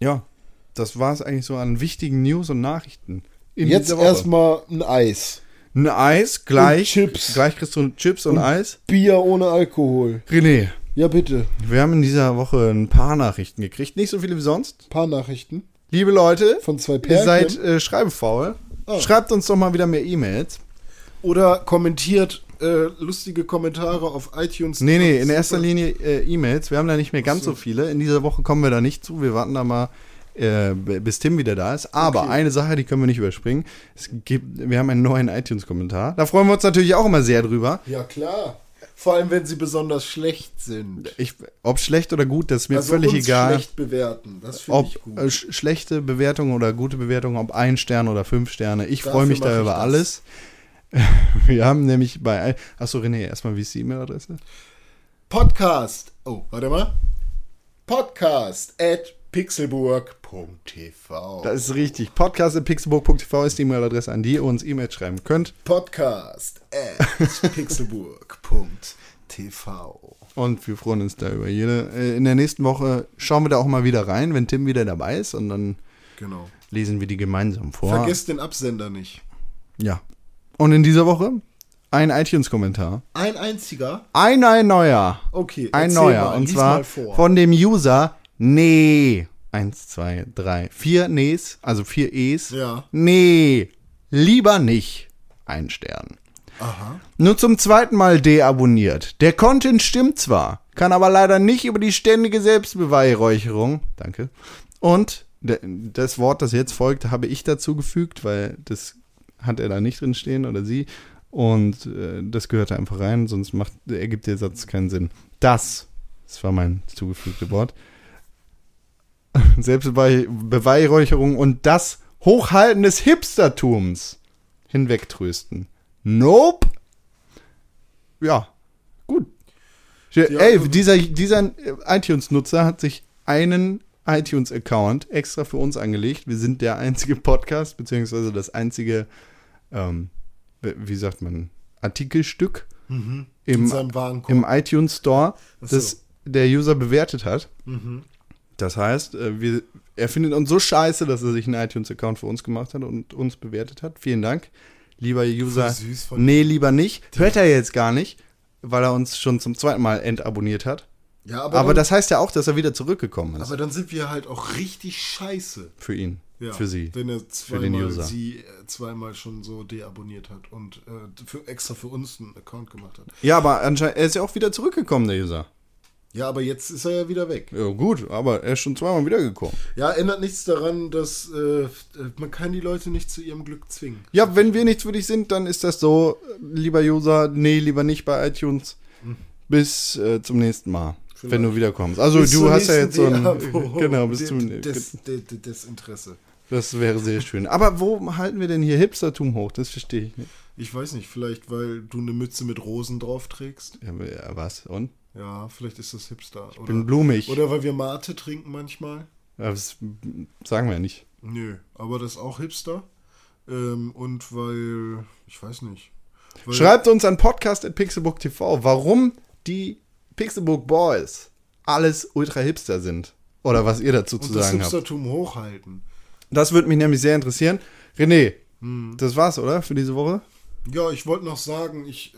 ja, das war es eigentlich so an wichtigen News und Nachrichten. Jetzt erstmal ein Eis. Ein Eis, gleich. Und Chips. Gleich kriegst du Chips und Eis. Bier ohne Alkohol. René. Ja, bitte. Wir haben in dieser Woche ein paar Nachrichten gekriegt. Nicht so viele wie sonst. Ein paar Nachrichten. Liebe Leute, von zwei Pärchen. Ihr seid schreibefaul. Oh. Schreibt uns doch mal wieder mehr E-Mails. Oder kommentiert lustige Kommentare auf iTunes. Nee, in erster Linie E-Mails. Wir haben da nicht mehr ganz so viele. In dieser Woche kommen wir da nicht zu. Wir warten da mal, bis Tim wieder da ist. Aber eine Sache, die können wir nicht überspringen. Wir haben einen neuen iTunes-Kommentar. Da freuen wir uns natürlich auch immer sehr drüber. Ja, klar. Vor allem, wenn sie besonders schlecht sind. Ob schlecht oder gut, das ist mir völlig egal. Schlecht bewerten, das finde ich gut. Ob schlechte Bewertungen oder gute Bewertungen, ob 1 Stern oder 5 Sterne. Ich freue mich da über alles. Wir haben nämlich bei... Achso, René, erstmal, wie ist die E-Mail-Adresse? Podcast@pixelburg.tv. Das ist richtig. Podcast@pixelburg.tv ist die E-Mail-Adresse, an die ihr uns E-Mail schreiben könnt. Podcast@pixelburg.tv. Und wir freuen uns da über jede. In der nächsten Woche schauen wir da auch mal wieder rein, wenn Tim wieder dabei ist, und dann lesen wir die gemeinsam vor. Vergesst den Absender nicht. Ja. Und in dieser Woche ein iTunes-Kommentar. Ein einziger? Ein neuer. Okay, ein neuer. Mal, und zwar von dem User... Nee. 1, 2, 3, 4 Nees, also 4 Es. Ja. Nee. Lieber nicht. 1 Stern. Aha. Nur zum zweiten Mal deabonniert. Der Content stimmt zwar, kann aber leider nicht über die ständige Selbstbeweihräucherung. Danke. Und das Wort, das jetzt folgt, habe ich dazu gefügt, weil das hat er da nicht drin stehen, oder sie. Und das gehört da einfach rein, sonst ergibt der Satz keinen Sinn. Das war mein zugefügte Wort. Selbstbeweihräucherung und das Hochhalten des Hipstertums hinwegtrösten. Nope. Ja, gut. Ey, dieser iTunes-Nutzer hat sich einen iTunes-Account extra für uns angelegt. Wir sind der einzige Podcast, beziehungsweise das einzige, wie sagt man, Artikelstück im iTunes-Store, das der User bewertet hat. Mhm. Das heißt, er findet uns so scheiße, dass er sich einen iTunes-Account für uns gemacht hat und uns bewertet hat. Vielen Dank, lieber User. Nee, lieber nicht. Hört er jetzt gar nicht, weil er uns schon zum zweiten Mal entabonniert hat. Ja, aber das heißt ja auch, dass er wieder zurückgekommen ist. Aber dann sind wir halt auch richtig scheiße. Für ihn, ja, für sie, wenn er für den User. Sie zweimal schon so deabonniert hat und extra für uns einen Account gemacht hat. Ja, aber anscheinend, er ist ja auch wieder zurückgekommen, der User. Ja, aber jetzt ist er ja wieder weg. Ja, gut, aber er ist schon zweimal wiedergekommen. Ja, ändert nichts daran, dass man kann die Leute nicht zu ihrem Glück zwingen. Ja, wenn wir nicht würdig sind, dann ist das so, lieber User, nee, lieber nicht bei iTunes. Bis zum nächsten Mal, vielleicht, wenn du wiederkommst. Also bis du hast ja jetzt so ein... Genau, bis zum Desinteresse. Das wäre sehr schön. Aber wo halten wir denn hier Hipstertum hoch? Das verstehe ich nicht. Ich weiß nicht, vielleicht, weil du eine Mütze mit Rosen drauf trägst. Ja, was? Und? Ja, vielleicht ist das Hipster. Ich bin blumig. Oder weil wir Mate trinken manchmal. Ja, das sagen wir ja nicht. Nö, aber das ist auch Hipster. Und weil, ich weiß nicht. Schreibt uns an podcast@pixelbook.tv, warum die Pixelbook Boys alles ultra-Hipster sind. Oder was ihr dazu zu sagen habt. Und das Hipstertum hochhalten. Das würde mich nämlich sehr interessieren. René, das war's, oder? Für diese Woche? Ja, ich wollte noch sagen, ich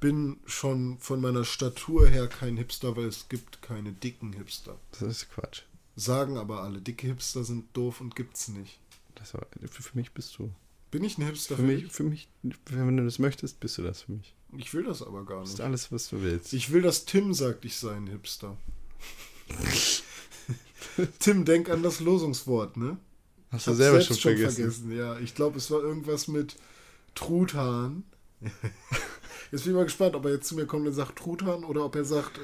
bin schon von meiner Statur her kein Hipster, weil es gibt keine dicken Hipster. Das ist Quatsch. Sagen aber alle, dicke Hipster sind doof und gibt's nicht. Das war, für mich bist du. Bin ich ein Hipster? Für mich, wenn du das möchtest, bist du das für mich. Ich will das aber gar nicht. Das ist alles, was du willst. Ich will, dass Tim sagt, ich sei ein Hipster. Tim, denk an das Losungswort, ne? Hast du selber schon vergessen. Ja, ich glaube, es war irgendwas mit Truthahn. Jetzt bin ich mal gespannt, ob er jetzt zu mir kommt und sagt Truthahn oder ob er sagt,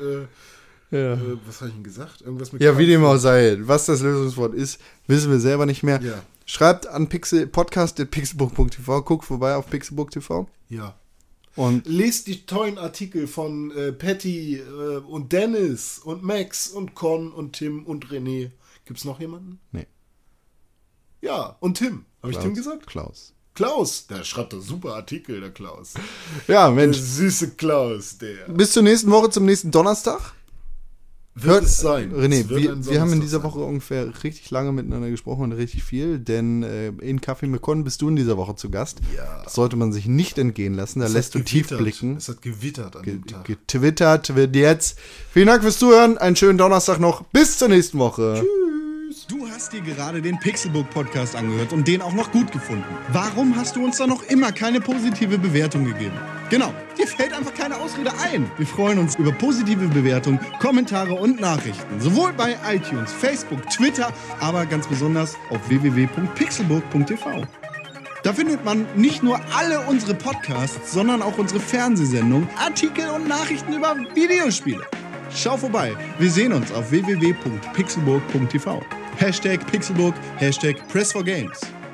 was habe ich denn gesagt? Irgendwas mit wie dem auch sei. Was das Lösungswort ist, wissen wir selber nicht mehr. Ja. Schreibt an podcast@pixelbook.tv, guckt vorbei auf pixelbook.tv. Ja. Und lest die tollen Artikel von Patty und Dennis und Max und Con und Tim und René. Gibt's noch jemanden? Nee. Ja, und Tim. Habe ich Tim gesagt? Klaus, der schreibt doch super Artikel, der Klaus. Ja, Mensch. Der süße Klaus, der. Bis zur nächsten Woche, zum nächsten Donnerstag. Wird es sein. René, wir haben in dieser Woche ungefähr richtig lange miteinander gesprochen und richtig viel, denn in Kaffee mit Con bist du in dieser Woche zu Gast. Ja. Das sollte man sich nicht entgehen lassen, da lässt du tief blicken. Es hat gewittert an dem Tag. Getwittert wird jetzt. Vielen Dank fürs Zuhören, einen schönen Donnerstag noch, bis zur nächsten Woche. Tschüss. Du hast dir gerade den Pixelbook-Podcast angehört und den auch noch gut gefunden. Warum hast du uns da noch immer keine positive Bewertung gegeben? Genau, dir fällt einfach keine Ausrede ein. Wir freuen uns über positive Bewertungen, Kommentare und Nachrichten. Sowohl bei iTunes, Facebook, Twitter, aber ganz besonders auf www.pixelburg.tv. Da findet man nicht nur alle unsere Podcasts, sondern auch unsere Fernsehsendungen, Artikel und Nachrichten über Videospiele. Schau vorbei, wir sehen uns auf www.pixelburg.tv. #Pixelburg, #Press4Games.